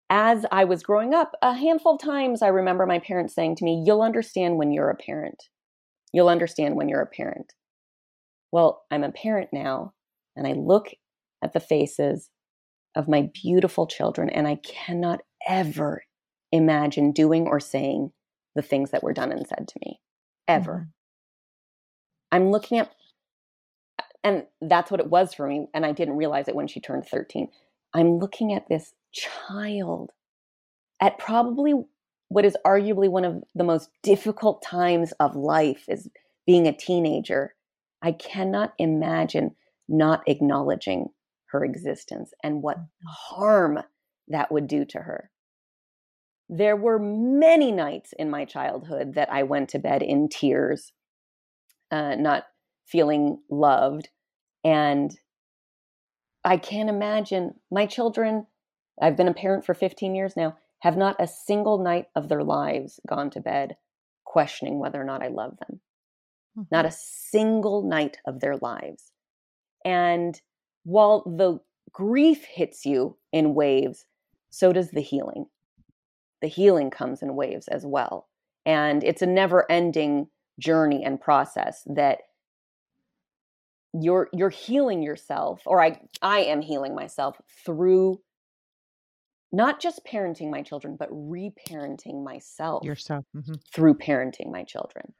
as I was growing up, a handful of times I remember my parents saying to me, you'll understand when you're a parent. You'll understand when you're a parent. Well, I'm a parent now, and I look at the faces of my beautiful children, and I cannot ever imagine doing or saying the things that were done and said to me, ever. I'm looking at, and that's what it was for me, and I didn't realize it when she turned 13. I'm looking at this child at probably what is arguably one of the most difficult times of life, is being a teenager. I cannot imagine not acknowledging her existence and what harm that would do to her. There were many nights in my childhood that I went to bed in tears, not feeling loved. And I can't imagine my children, I've been a parent for 15 years now, have not a single night of their lives gone to bed questioning whether or not I love them. Not a single night of their lives. And while the grief hits you in waves, so does the healing. The healing comes in waves as well. And it's a never-ending journey and process that you're healing yourself, or I am healing myself through not just parenting my children, but reparenting myself. Yourself. Through parenting my children.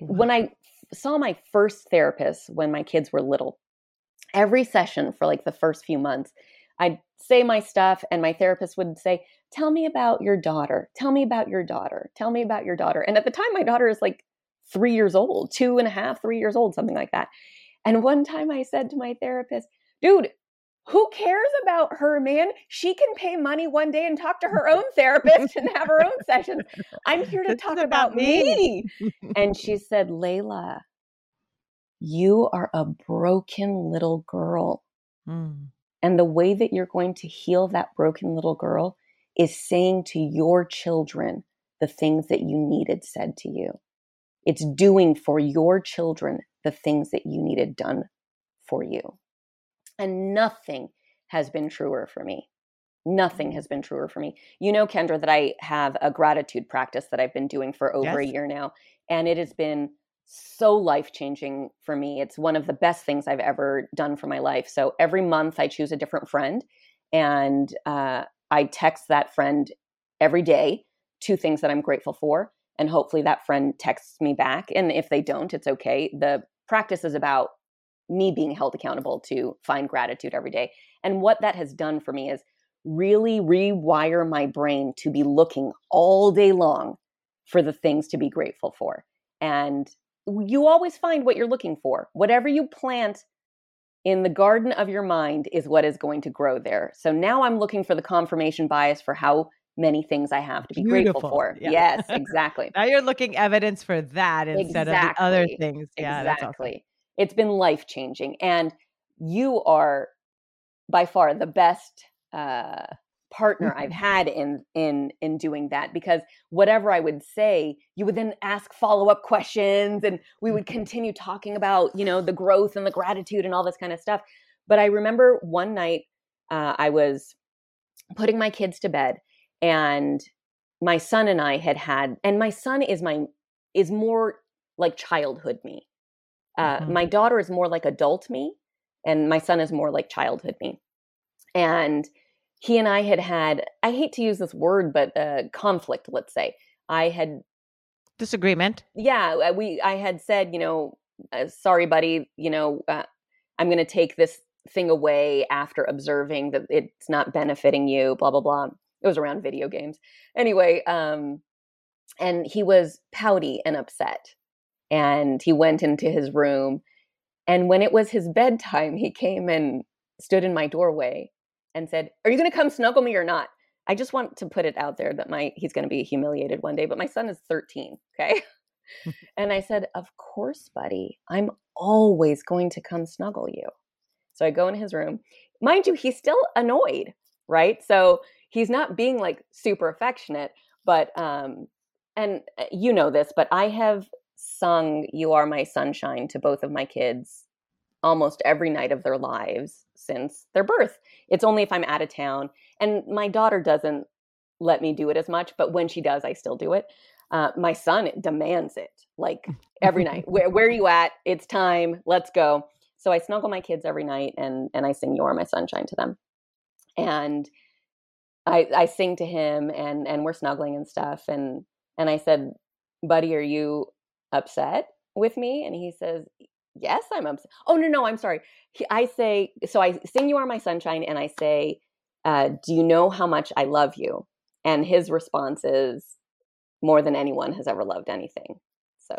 When I saw my first therapist when my kids were little, every session for like the first few months, I'd say my stuff and my therapist would say, tell me about your daughter. Tell me about your daughter. Tell me about your daughter. And at the time, my daughter is like 3 years old, 2.5, 3 years old, something like that. And one time I said to my therapist, dude, who cares about her, man? She can pay money one day and talk to her own therapist and have her own sessions. I'm here to talk about me. And she said, Layla, you are a broken little girl. Mm. And the way that you're going to heal that broken little girl is saying to your children the things that you needed said to you. It's doing for your children the things that you needed done for you. And nothing has been truer for me. Nothing has been truer for me. You know, Kendra, that I have a gratitude practice that I've been doing for over a year now. And it has been so life-changing for me. It's one of the best things I've ever done for my life. So every month I choose a different friend, and I text that friend every day, two things that I'm grateful for. And hopefully that friend texts me back. And if they don't, it's okay. The practice is about me being held accountable to find gratitude every day. And what that has done for me is really rewire my brain to be looking all day long for the things to be grateful for. And you always find what you're looking for. Whatever you plant in the garden of your mind is what is going to grow there. So now I'm looking for the confirmation bias for how many things I have to be grateful for. Yeah. Yes, exactly. Now you're looking evidence for that instead of the other things. Yeah, exactly. That's awesome. It's been life-changing. And you are by far the best partner I've had in doing that, because whatever I would say, you would then ask follow-up questions, and we would continue talking about, you know, the growth and the gratitude and all this kind of stuff. But I remember one night I was putting my kids to bed, and my son and I had, and my son is more like childhood me. My daughter is more like adult me, and my son is more like childhood me. And he and I had, I hate to use this word, but conflict, let's say. I had disagreement. Yeah. I had said, you know, sorry, buddy, you know, I'm going to take this thing away after observing that it's not benefiting you, blah, blah, blah. It was around video games. Anyway, and he was pouty and upset. And he went into his room. And when it was his bedtime, he came and stood in my doorway and said, are you going to come snuggle me or not? I just want to put it out there that he's going to be humiliated one day, but my son is 13, okay? And I said, of course, buddy, I'm always going to come snuggle you. So I go in his room. Mind you, he's still annoyed, right? So he's not being like super affectionate, but, and you know this, but I have sung You Are My Sunshine to both of my kids almost every night of their lives since their birth. It's only if I'm out of town, and my daughter doesn't let me do it as much, but when she does, I still do it. My son demands it, like every night, where are you at? It's time, let's go. So I snuggle my kids every night, and I sing You Are My Sunshine to them. And I sing to him, and we're snuggling and stuff. And I said, buddy, are you upset with me? And he says, yes, I'm upset. Oh, no, I'm sorry. So I sing You Are My Sunshine, and I say, do you know how much I love you? And his response is, more than anyone has ever loved anything. So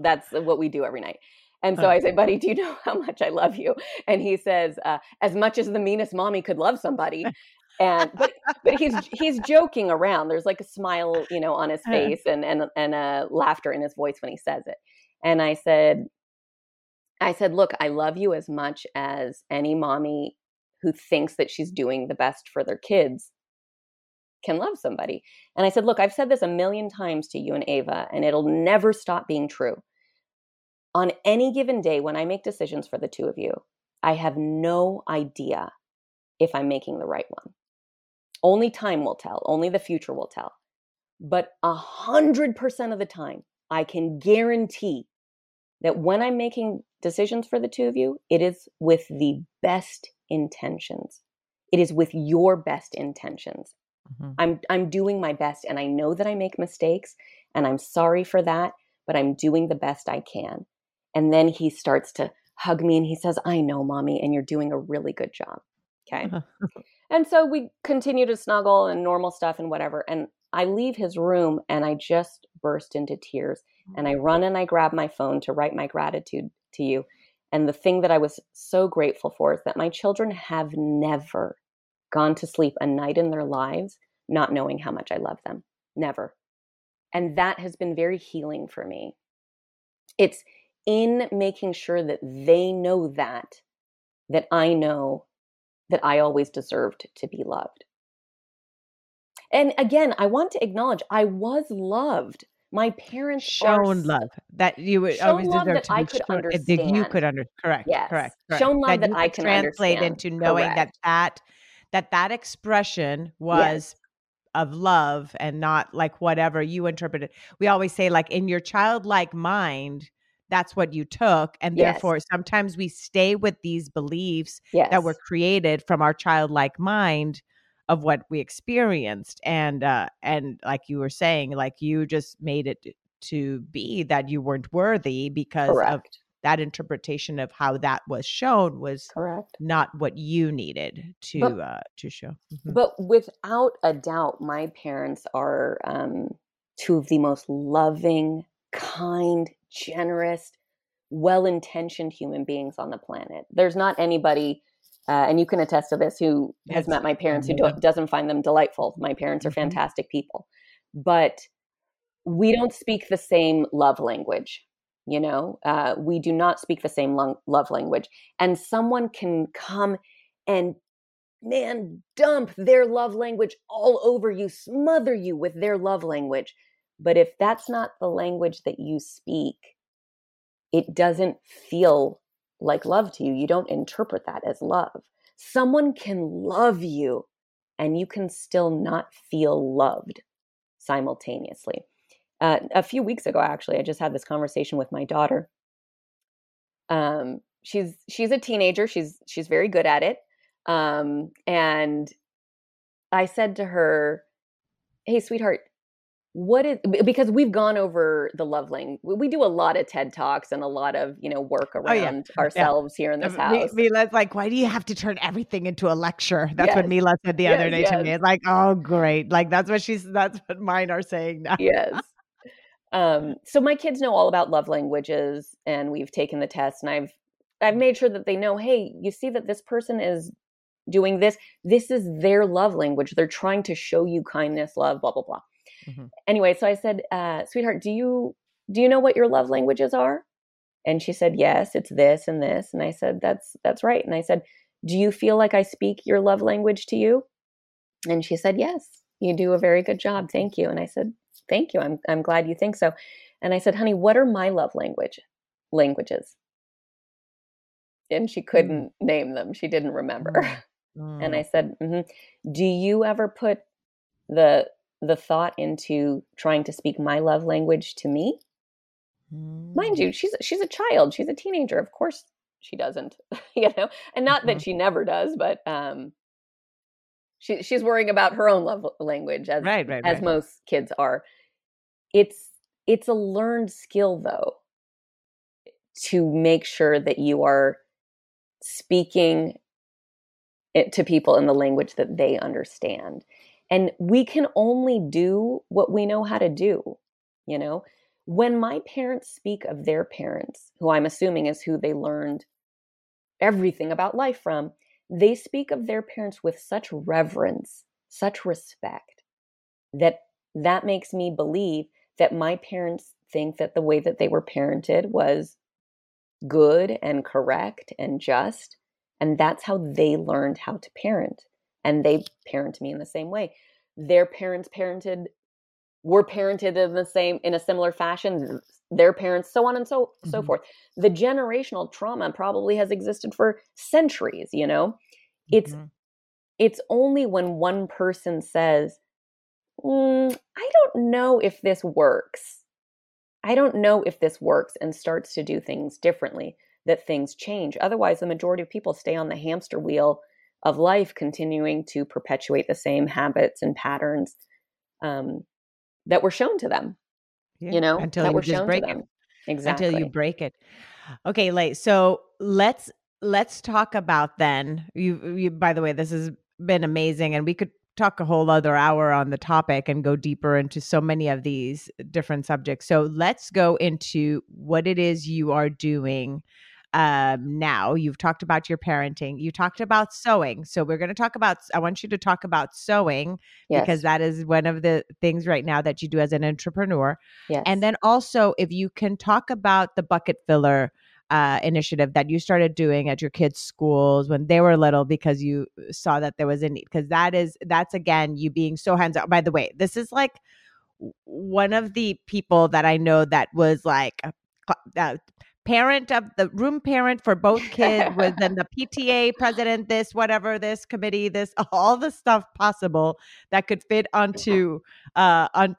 that's what we do every night. And so I say, buddy, do you know how much I love you? And he says, as much as the meanest mommy could love somebody. And but he's joking around. There's like a smile, you know, on his face and a laughter in his voice when he says it. And I said, look, I love you as much as any mommy who thinks that she's doing the best for their kids can love somebody. And I said, look, I've said this 1,000,000 times to you and Ava, and it'll never stop being true. On any given day when I make decisions for the two of you, I have no idea if I'm making the right one. Only time will tell. Only the future will tell. But 100% of the time, I can guarantee that when I'm making decisions for the two of you, it is with the best intentions. It is with your best intentions. Mm-hmm. I'm doing my best, and I know that I make mistakes, and I'm sorry for that, but I'm doing the best I can. And then he starts to hug me, and he says, I know, mommy, and you're doing a really good job. Okay. Uh-huh. And so we continue to snuggle and normal stuff and whatever. And I leave his room and I just burst into tears and I run and I grab my phone to write my gratitude to you. And the thing that I was so grateful for is that my children have never gone to sleep a night in their lives not knowing how much I love them. Never. And that has been very healing for me. It's in making sure that they know that, that I know that I always deserved to be loved. And again, I want to acknowledge I was loved. My parents shown love that you would always deserve that to be I could shown, understand. That you could understand. Correct. Yes. Correct. Shown love that I can translate understand. Into knowing correct. that expression was yes. of love and not like whatever you interpreted. We always say like in your childlike mind, that's what you took. And yes. therefore sometimes we stay with these beliefs yes. that were created from our childlike mind of what we experienced. And like you were saying, like you just made it to be that you weren't worthy because correct. Of that interpretation of how that was shown was correct. Not what you needed to show. Mm-hmm. But without a doubt, my parents are two of the most loving, kind, generous, well-intentioned human beings on the planet. There's not anybody and you can attest to this, who has met my parents, who doesn't find them delightful. My parents are fantastic people, but we don't speak the same love language. You know, we do not speak the same love language, and someone can come and dump their love language all over you, smother you with their love language. But if that's not the language that you speak, it doesn't feel like love to you. You don't interpret that as love. Someone can love you and you can still not feel loved simultaneously. A few weeks ago, actually, I just had this conversation with my daughter. She's a teenager. She's very good at it. And I said to her, hey, sweetheart, because we've gone over the love language. We do a lot of TED Talks and a lot of, work around ourselves here in this house. Mila's like, why do you have to turn everything into a lecture? That's yes. what Mila said the other day yes. to me. It's like, oh, great. Like, that's what mine are saying now. Yes. So my kids know all about love languages and we've taken the test and I've made sure that they know, hey, you see that this person is doing this. This is their love language. They're trying to show you kindness, love, blah, blah, blah. Mm-hmm. Anyway, so I said, sweetheart, do you know what your love languages are? And she said, yes, it's this and this. And I said, that's right. And I said, do you feel like I speak your love language to you? And she said, yes, you do a very good job. Thank you. And I said, thank you. I'm glad you think so. And I said, honey, what are my love languages? And she couldn't name them. She didn't remember. Mm. And I said, mm-hmm. Do you ever put the thought into trying to speak my love language to me? Mind you, she's a child. She's a teenager. Of course she doesn't, and not that she never does, but she's worrying about her own love language as right. most kids are. It's a learned skill though, to make sure that you are speaking it to people in the language that they understand. And we can only do what we know how to do, When my parents speak of their parents, who I'm assuming is who they learned everything about life from, they speak of their parents with such reverence, such respect, that makes me believe that my parents think that the way that they were parented was good and correct and just, and that's how they learned how to parent. And they parent me in the same way. Their parents were parented in a similar fashion. Their parents, so on and so forth. The generational trauma probably has existed for centuries. It's only when one person says, "I don't know if this works. I don't know if this works," and starts to do things differently that things change. Otherwise, the majority of people stay on the hamster wheel of life, continuing to perpetuate the same habits and patterns that were shown to them, until you break it. Exactly. Until you break it. Okay, Lay. So let's Let's talk about then. You, by the way, this has been amazing, and we could talk a whole other hour on the topic and go deeper into so many of these different subjects. So let's go into what it is you are doing now. You've talked about your parenting. You talked about sewing. So we're going to talk about, I want you to talk about sewing, yes, because that is one of the things right now that you do as an entrepreneur. Yes. And then also, if you can talk about the bucket filler initiative that you started doing at your kids' schools when they were little, because you saw that there was a need, because that's again, you being so hands on. By the way, this is like one of the people that I know that was like a parent of the room parent for both kids, was then the PTA president, this, whatever, this committee, this, all the stuff possible that could fit onto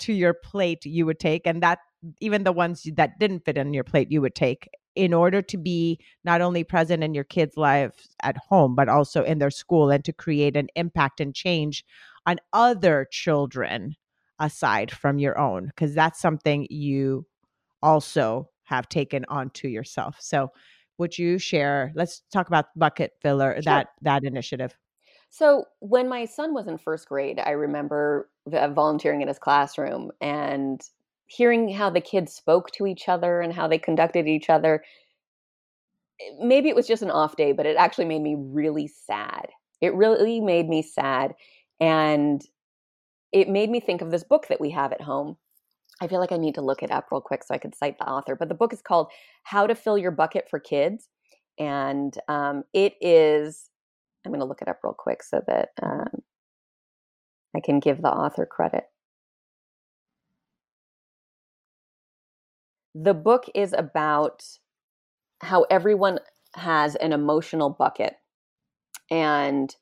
your plate you would take. And that even the ones that didn't fit on your plate, you would take, in order to be not only present in your kids' lives at home, but also in their school, and to create an impact and change on other children aside from your own, because that's something you also have taken onto yourself. So would you share, let's talk about bucket filler, sure, that initiative. So when my son was in first grade, I remember volunteering in his classroom and hearing how the kids spoke to each other and how they conducted each other. Maybe it was just an off day, but it actually made me really sad. It really made me sad. And it made me think of this book that we have at home. I feel like I need to look it up real quick so I could cite the author. But the book is called How to Fill Your Bucket for Kids. And I'm going to look it up real quick so that I can give the author credit. The book is about how everyone has an emotional bucket. And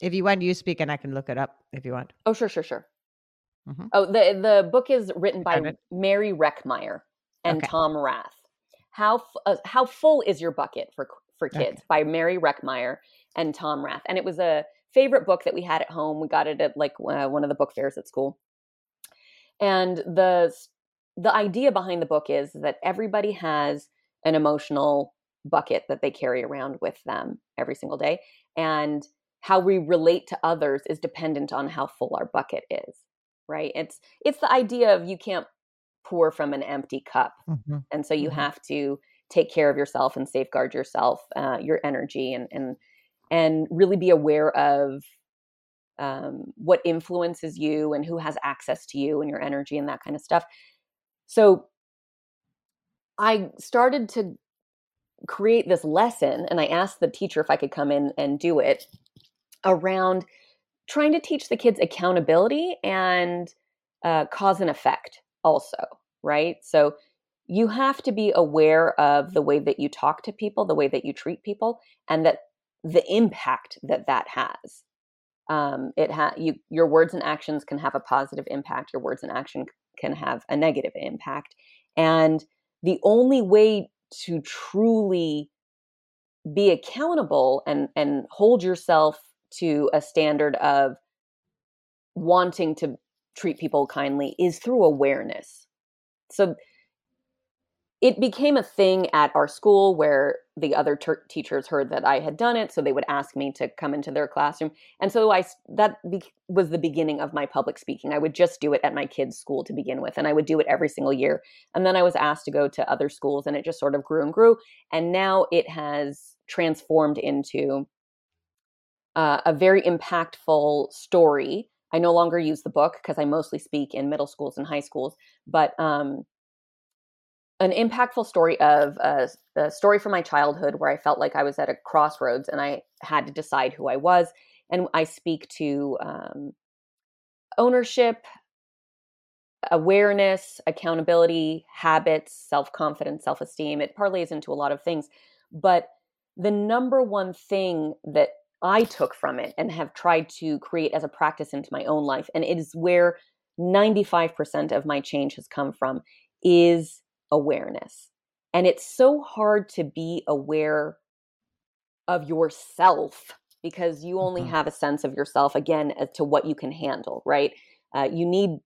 if you want, you speak and I can look it up if you want. Oh, sure. Mm-hmm. Oh, the book is written by Mary Reckmeyer and Tom Rath. How Full Is Your Bucket for Kids, by Mary Reckmeyer and Tom Rath. And it was a favorite book that we had at home. We got it at like one of the book fairs at school. And the idea behind the book is that everybody has an emotional bucket that they carry around with them every single day. And how we relate to others is dependent on how full our bucket is, right? It's the idea of you can't pour from an empty cup. Mm-hmm. And so you have to take care of yourself and safeguard yourself, your energy, and really be aware of what influences you and who has access to you and your energy and that kind of stuff. So I started to create this lesson, and I asked the teacher if I could come in and do it, around trying to teach the kids accountability and cause and effect also, right? So you have to be aware of the way that you talk to people, the way that you treat people, and that the impact that has. Your words and actions can have a positive impact. Your words and action can have a negative impact. And the only way to truly be accountable and hold yourself to a standard of wanting to treat people kindly is through awareness. So it became a thing at our school where the other teachers heard that I had done it, so they would ask me to come into their classroom. And so that was the beginning of my public speaking. I would just do it at my kids' school to begin with, and I would do it every single year. And then I was asked to go to other schools, and it just sort of grew and grew. And now it has transformed into a very impactful story. I no longer use the book because I mostly speak in middle schools and high schools, but an impactful story of a story from my childhood where I felt like I was at a crossroads and I had to decide who I was. And I speak to ownership, awareness, accountability, habits, self-confidence, self-esteem. It parlays into a lot of things. But the number one thing that I took from it and have tried to create as a practice into my own life, and it is where 95% of my change has come from, is awareness. And it's so hard to be aware of yourself because you only have a sense of yourself, again, as to what you can handle, right? You need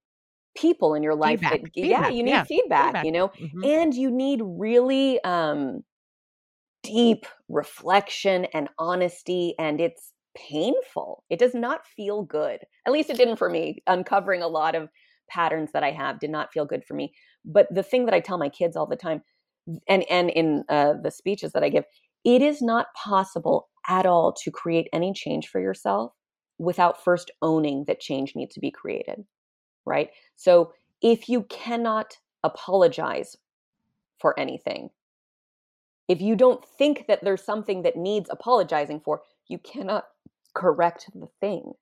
people in your life. Feedback. You need feedback. And you need really deep reflection and honesty, and it's painful. It does not feel good. At least it didn't for me. Uncovering a lot of patterns that I have did not feel good for me. But the thing that I tell my kids all the time, and in the speeches that I give, it is not possible at all to create any change for yourself without first owning that change needs to be created, right? So if you cannot apologize for anything, if you don't think that there's something that needs apologizing for, you cannot correct the thing.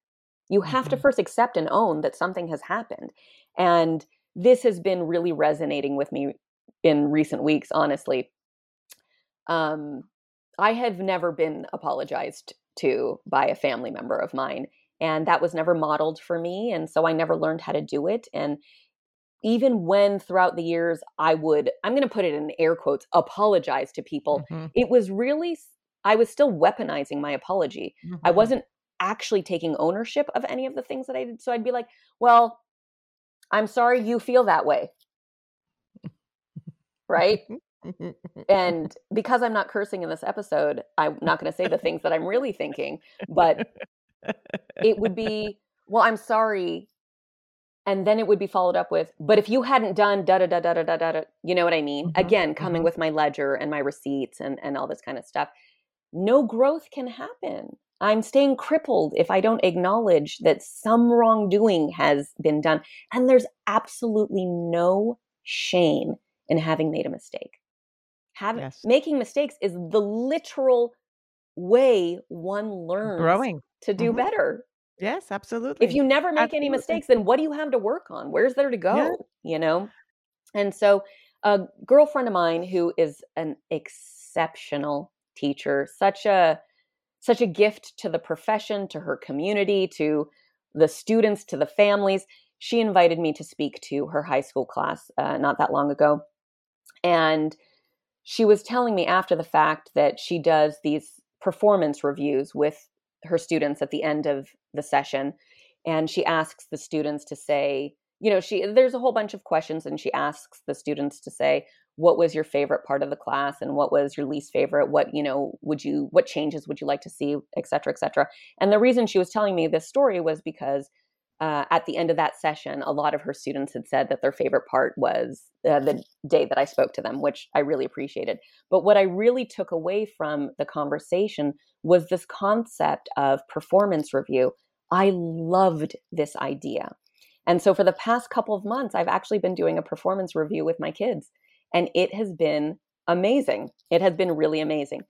You have to first accept and own that something has happened. And this has been really resonating with me in recent weeks, honestly. I have never been apologized to by a family member of mine, and that was never modeled for me. And so I never learned how to do it. And even when throughout the years I would, I'm going to put it in air quotes, apologize to people, it was really, I was still weaponizing my apology. I wasn't actually taking ownership of any of the things that I did. So I'd be like, well, I'm sorry you feel that way. Right? And because I'm not cursing in this episode, I'm not going to say the things that I'm really thinking, but it would be, well, I'm sorry. And then it would be followed up with, but if you hadn't done da da da da da da da, you know what I mean? Again, coming with my ledger and my receipts and all this kind of stuff. No growth can happen. I'm staying crippled if I don't acknowledge that some wrongdoing has been done. And there's absolutely no shame in having made a mistake. Making mistakes is the literal way one learns to do better. Yes, absolutely. If you never make any mistakes, then what do you have to work on? Where's there to go? Yeah. You know? And so a girlfriend of mine who is an exceptional teacher, such a gift to the profession, to her community, to the students, to the families. She invited me to speak to her high school class not that long ago. And she was telling me after the fact that she does these performance reviews with her students at the end of the session. And she asks the students to say, you know, there's a whole bunch of questions, and she asks the students to say, what was your favorite part of the class? And what was your least favorite? What changes would you like to see, et cetera, et cetera. And the reason she was telling me this story was because at the end of that session, a lot of her students had said that their favorite part was the day that I spoke to them, which I really appreciated. But what I really took away from the conversation was this concept of performance review. I loved this idea. And so for the past couple of months, I've actually been doing a performance review with my kids. And it has been amazing. It has been really amazing.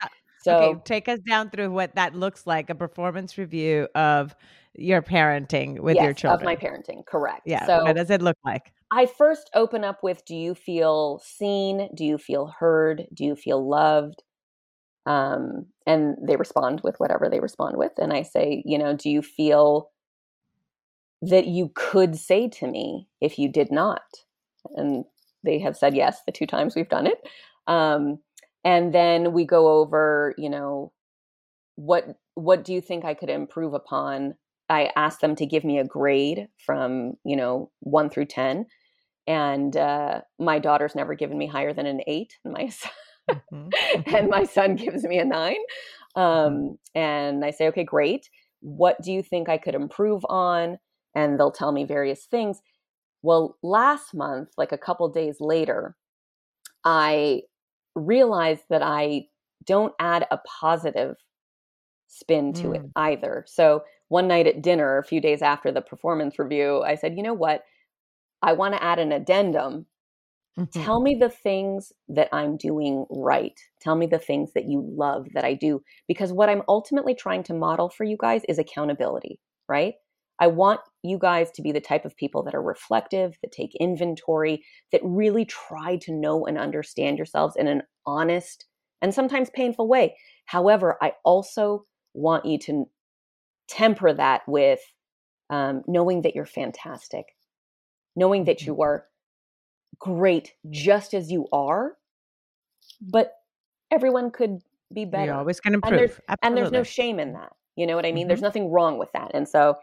So okay, take us down through what that looks like, a performance review of your parenting with your children. Yes, of my parenting, correct. Yeah, so what does it look like? I first open up with, do you feel seen? Do you feel heard? Do you feel loved? And they respond with whatever they respond with. And I say, you know, do you feel that you could say to me if you did not? And they have said yes the two times we've done it. And then we go over, you know, what do you think I could improve upon? I asked them to give me a grade from, you know, 1 through 10. And my daughter's never given me higher than an 8. And my son gives me a 9. And I say, okay, great. What do you think I could improve on? And they'll tell me various things. Well, last month, like a couple days later, I realized that I don't add a positive spin to it either. So one night at dinner, a few days after the performance review, I said, you know what? I want to add an addendum. Tell me the things that I'm doing right. Tell me the things that you love that I do. Because what I'm ultimately trying to model for you guys is accountability, right? I want you guys to be the type of people that are reflective, that take inventory, that really try to know and understand yourselves in an honest and sometimes painful way. However, I also want you to temper that with knowing that you're fantastic, knowing that you are great just as you are, but everyone could be better. You always can improve. And there's no shame in that. You know what I mean? There's nothing wrong with that. And so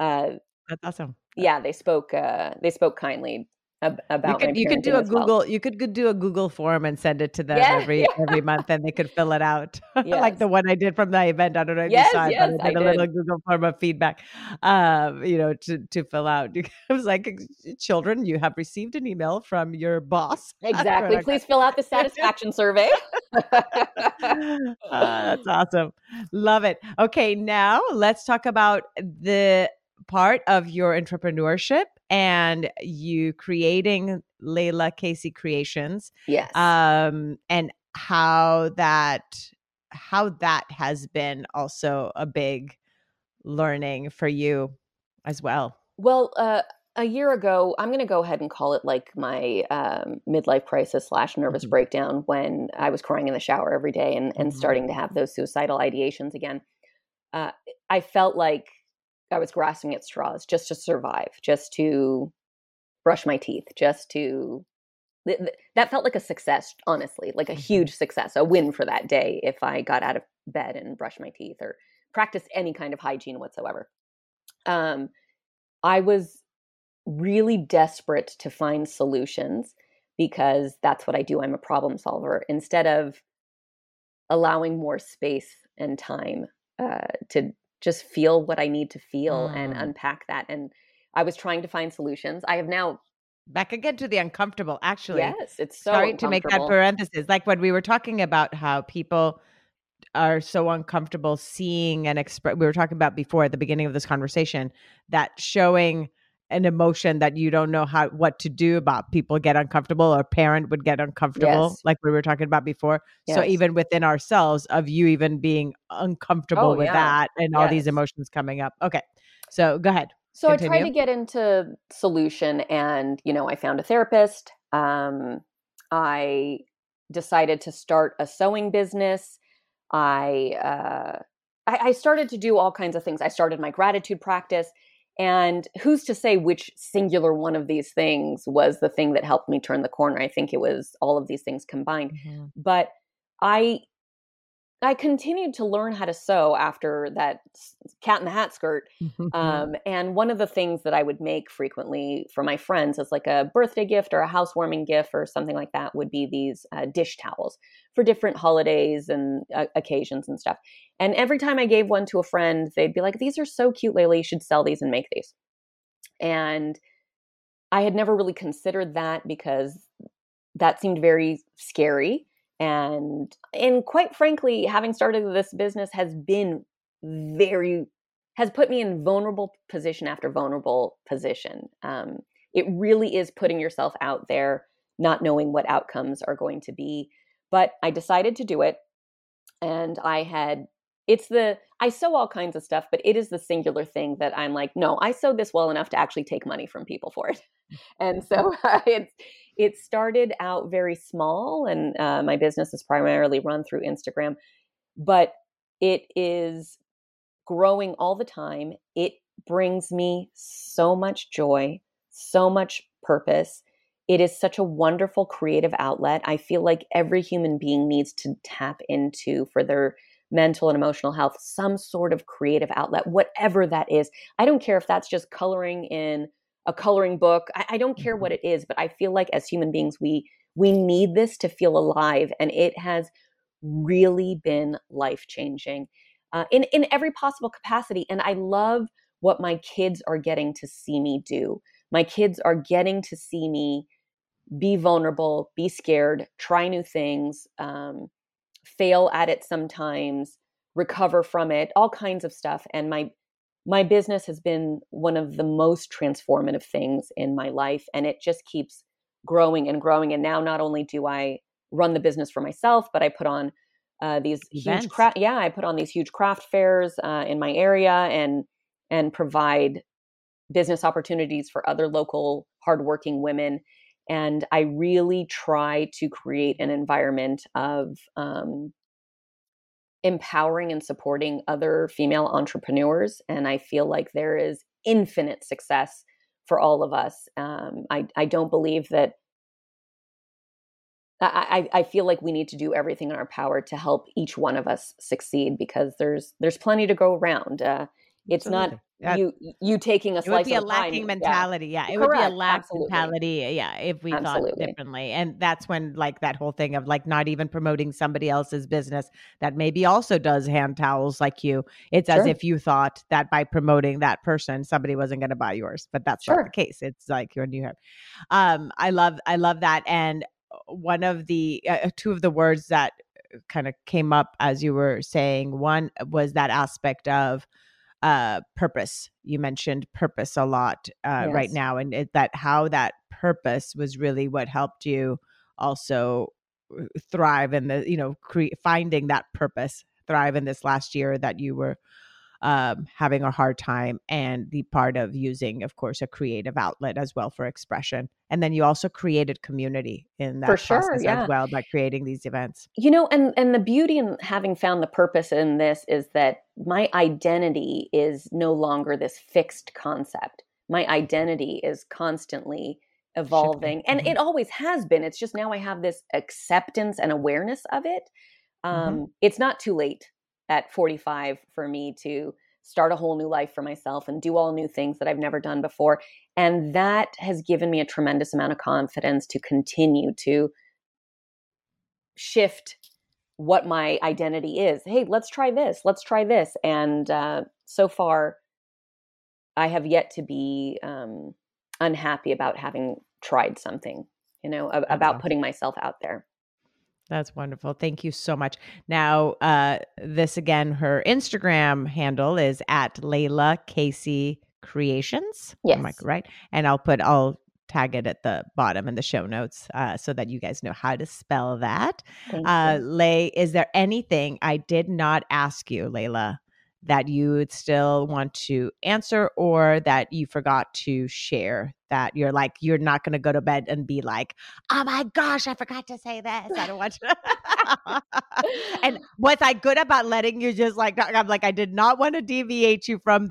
that's awesome. Yeah, they spoke kindly about. You could do a Google form and send it to them every month, and they could fill it out. Yes. Like the one I did from the event. I don't know if you saw it, but I did a little Google form of feedback, to fill out. It was like, children, you have received an email from your boss. Exactly. Please fill out the satisfaction survey. That's awesome. Love it. Okay, now let's talk about the part of your entrepreneurship and you creating Layla Casey Creations. Yes. And how that has been also a big learning for you as well. Well, a year ago, I'm going to go ahead and call it like my midlife crisis / nervous breakdown, when I was crying in the shower every day and starting to have those suicidal ideations again. I felt like I was grasping at straws just to survive, just to brush my teeth, just to, that felt like a success, honestly, like a huge success, a win for that day if I got out of bed and brushed my teeth or practiced any kind of hygiene whatsoever. I was really desperate to find solutions because that's what I do. I'm a problem solver, instead of allowing more space and time to just feel what I need to feel and unpack that. And I was trying to find solutions. I have now back again to the uncomfortable, actually. Yes, it's so sorry to make that parenthesis. Like when we were talking about how people are so uncomfortable seeing and we were talking about before at the beginning of this conversation, that showing an emotion that you don't know what to do about, people get uncomfortable, or a parent would get uncomfortable, like we were talking about before. Yes. So even within ourselves, of you even being uncomfortable with that and all these emotions coming up. Okay, so go ahead. So continue. I tried to get into solution, and I found a therapist. I decided to start a sewing business. I started to do all kinds of things. I started my gratitude practice. And who's to say which singular one of these things was the thing that helped me turn the corner? I think it was all of these things combined. Mm-hmm. But I continued to learn how to sew after that cat in the hat skirt. And one of the things that I would make frequently for my friends as like a birthday gift or a housewarming gift or something like that would be these dish towels for different holidays and occasions and stuff. And every time I gave one to a friend, they'd be like, "These are so cute, Layla. You should sell these and make these." And I had never really considered that because that seemed very scary. And quite frankly, having started this business has put me in vulnerable position after vulnerable position. It really is putting yourself out there, not knowing what outcomes are going to be. But I decided to do it. And I sew all kinds of stuff, but it is the singular thing that I'm like, no, I sew this well enough to actually take money from people for it. And so it started out very small, and my business is primarily run through Instagram, but it is growing all the time. It brings me so much joy, so much purpose. It is such a wonderful creative outlet. I feel like every human being needs to tap into, for their mental and emotional health, some sort of creative outlet, whatever that is. I don't care if that's just coloring in a coloring book. I don't care what it is, but I feel like as human beings, we need this to feel alive. And it has really been life-changing in every possible capacity. And I love what my kids are getting to see me do. My kids are getting to see me be vulnerable, be scared, try new things, fail at it sometimes, recover from it, all kinds of stuff. And my business has been one of the most transformative things in my life. And it just keeps growing and growing. And now not only do I run the business for myself, but I put on these events. I put on these huge craft fairs in my area and provide business opportunities for other local hardworking women. And I really try to create an environment of empowering and supporting other female entrepreneurs. And I feel like there is infinite success for all of us. I don't believe that I feel like we need to do everything in our power to help each one of us succeed, because there's plenty to go around. It's not you taking a slice of time. It would be a lacking mentality. Yeah. It would be a lack mentality. Yeah. If we thought differently. And that's when like that whole thing of like not even promoting somebody else's business that maybe also does hand towels like you. It's as if you thought that by promoting that person, somebody wasn't going to buy yours, but that's not the case. It's like you're new here. I love that. And one of the, two of the words that kind of came up as you were saying, one was that aspect of, purpose. You mentioned purpose a lot right now, and how that purpose was really what helped you also thrive in the, finding that purpose, thrive in this last year that you were having a hard time, and the part of using, of course, a creative outlet as well for expression. And then you also created community in that process as well by creating these events. And the beauty in having found the purpose in this is that my identity is no longer this fixed concept. My identity is constantly evolving, and it always has been. It's just now I have this acceptance and awareness of it. It's not too late at 45 for me to start a whole new life for myself and do all new things that I've never done before. And that has given me a tremendous amount of confidence to continue to shift what my identity is. Hey, let's try this. Let's try this. And so far, I have yet to be unhappy about having tried something, about putting myself out there. That's wonderful. Thank you so much. Now, this again, her Instagram handle is at Layla Casey Creations. Yes. Right? And I'll tag it at the bottom in the show notes so that you guys know how to spell that. Lay, is there anything I did not ask you, Layla, that you would still want to answer or that you forgot to share that you're like, you're not going to go to bed and be like, oh my gosh, I forgot to say this. I don't want to. And was I good about letting you just like, I'm like, I did not want to deviate you from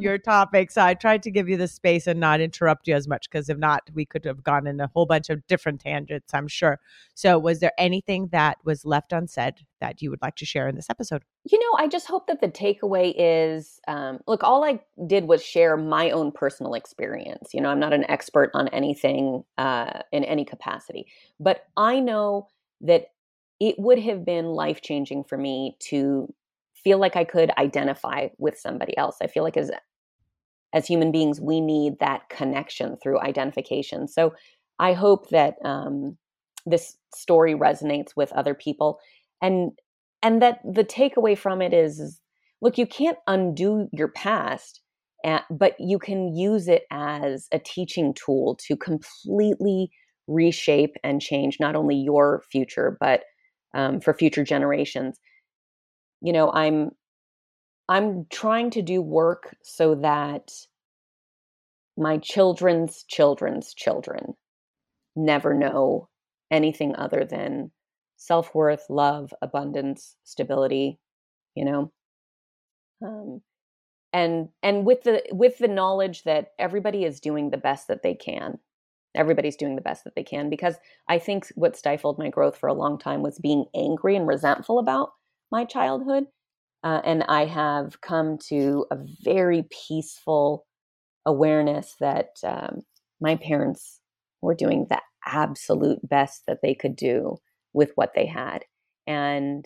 your topic. So I tried to give you the space and not interrupt you as much, because if not, we could have gone in a whole bunch of different tangents, I'm sure. So was there anything that was left unsaid that you would like to share in this episode? I just hope that the takeaway is, look, all I did was share my own personal experience. I'm not an expert on anything in any capacity, but I know that it would have been life-changing for me to feel like I could identify with somebody else. I feel like as human beings, we need that connection through identification. So I hope that this story resonates with other people, and that the takeaway from it is, look, you can't undo your past, but you can use it as a teaching tool to completely reshape and change not only your future, but for future generations. I'm trying to do work so that my children's children's children never know anything other than self-worth, love, abundance, stability, and with the knowledge that everybody is doing the best that they can. Everybody's doing the best that they can, because I think what stifled my growth for a long time was being angry and resentful about my childhood. And I have come to a very peaceful awareness that my parents were doing the absolute best that they could do with what they had. And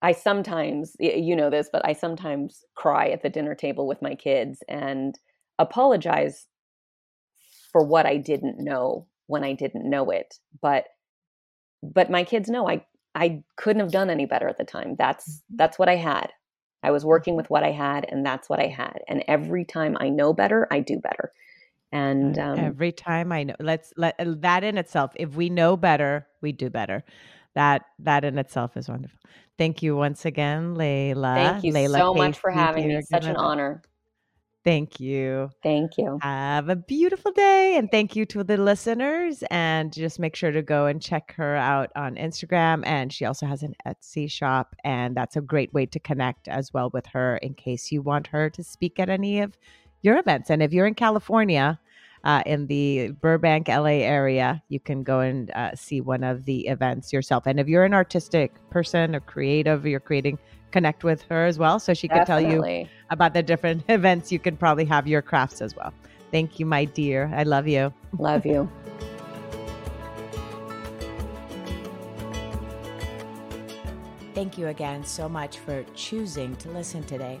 I sometimes, I sometimes cry at the dinner table with my kids and apologize for what I didn't know when I didn't know it. But my kids know I couldn't have done any better at the time. That's what I had. I was working with what I had, and that's what I had. And every time I know better, I do better. And every time I know, that in itself, if we know better, we do better. That in itself is wonderful. Thank you once again, Layla. Thank you so much for having me. Such an honor. Thank you. Thank you. Have a beautiful day. And thank you to the listeners. And just make sure to go and check her out on Instagram. And she also has an Etsy shop. And that's a great way to connect as well with her in case you want her to speak at any of your events. And if you're in California, in the Burbank, LA area, you can go and see one of the events yourself. And if you're an artistic person or creative, you're creating connect with her as well, so she can tell you about the different events you can probably have your crafts as well. Thank you, my dear. I love you. Love you. Thank you again so much for choosing to listen today.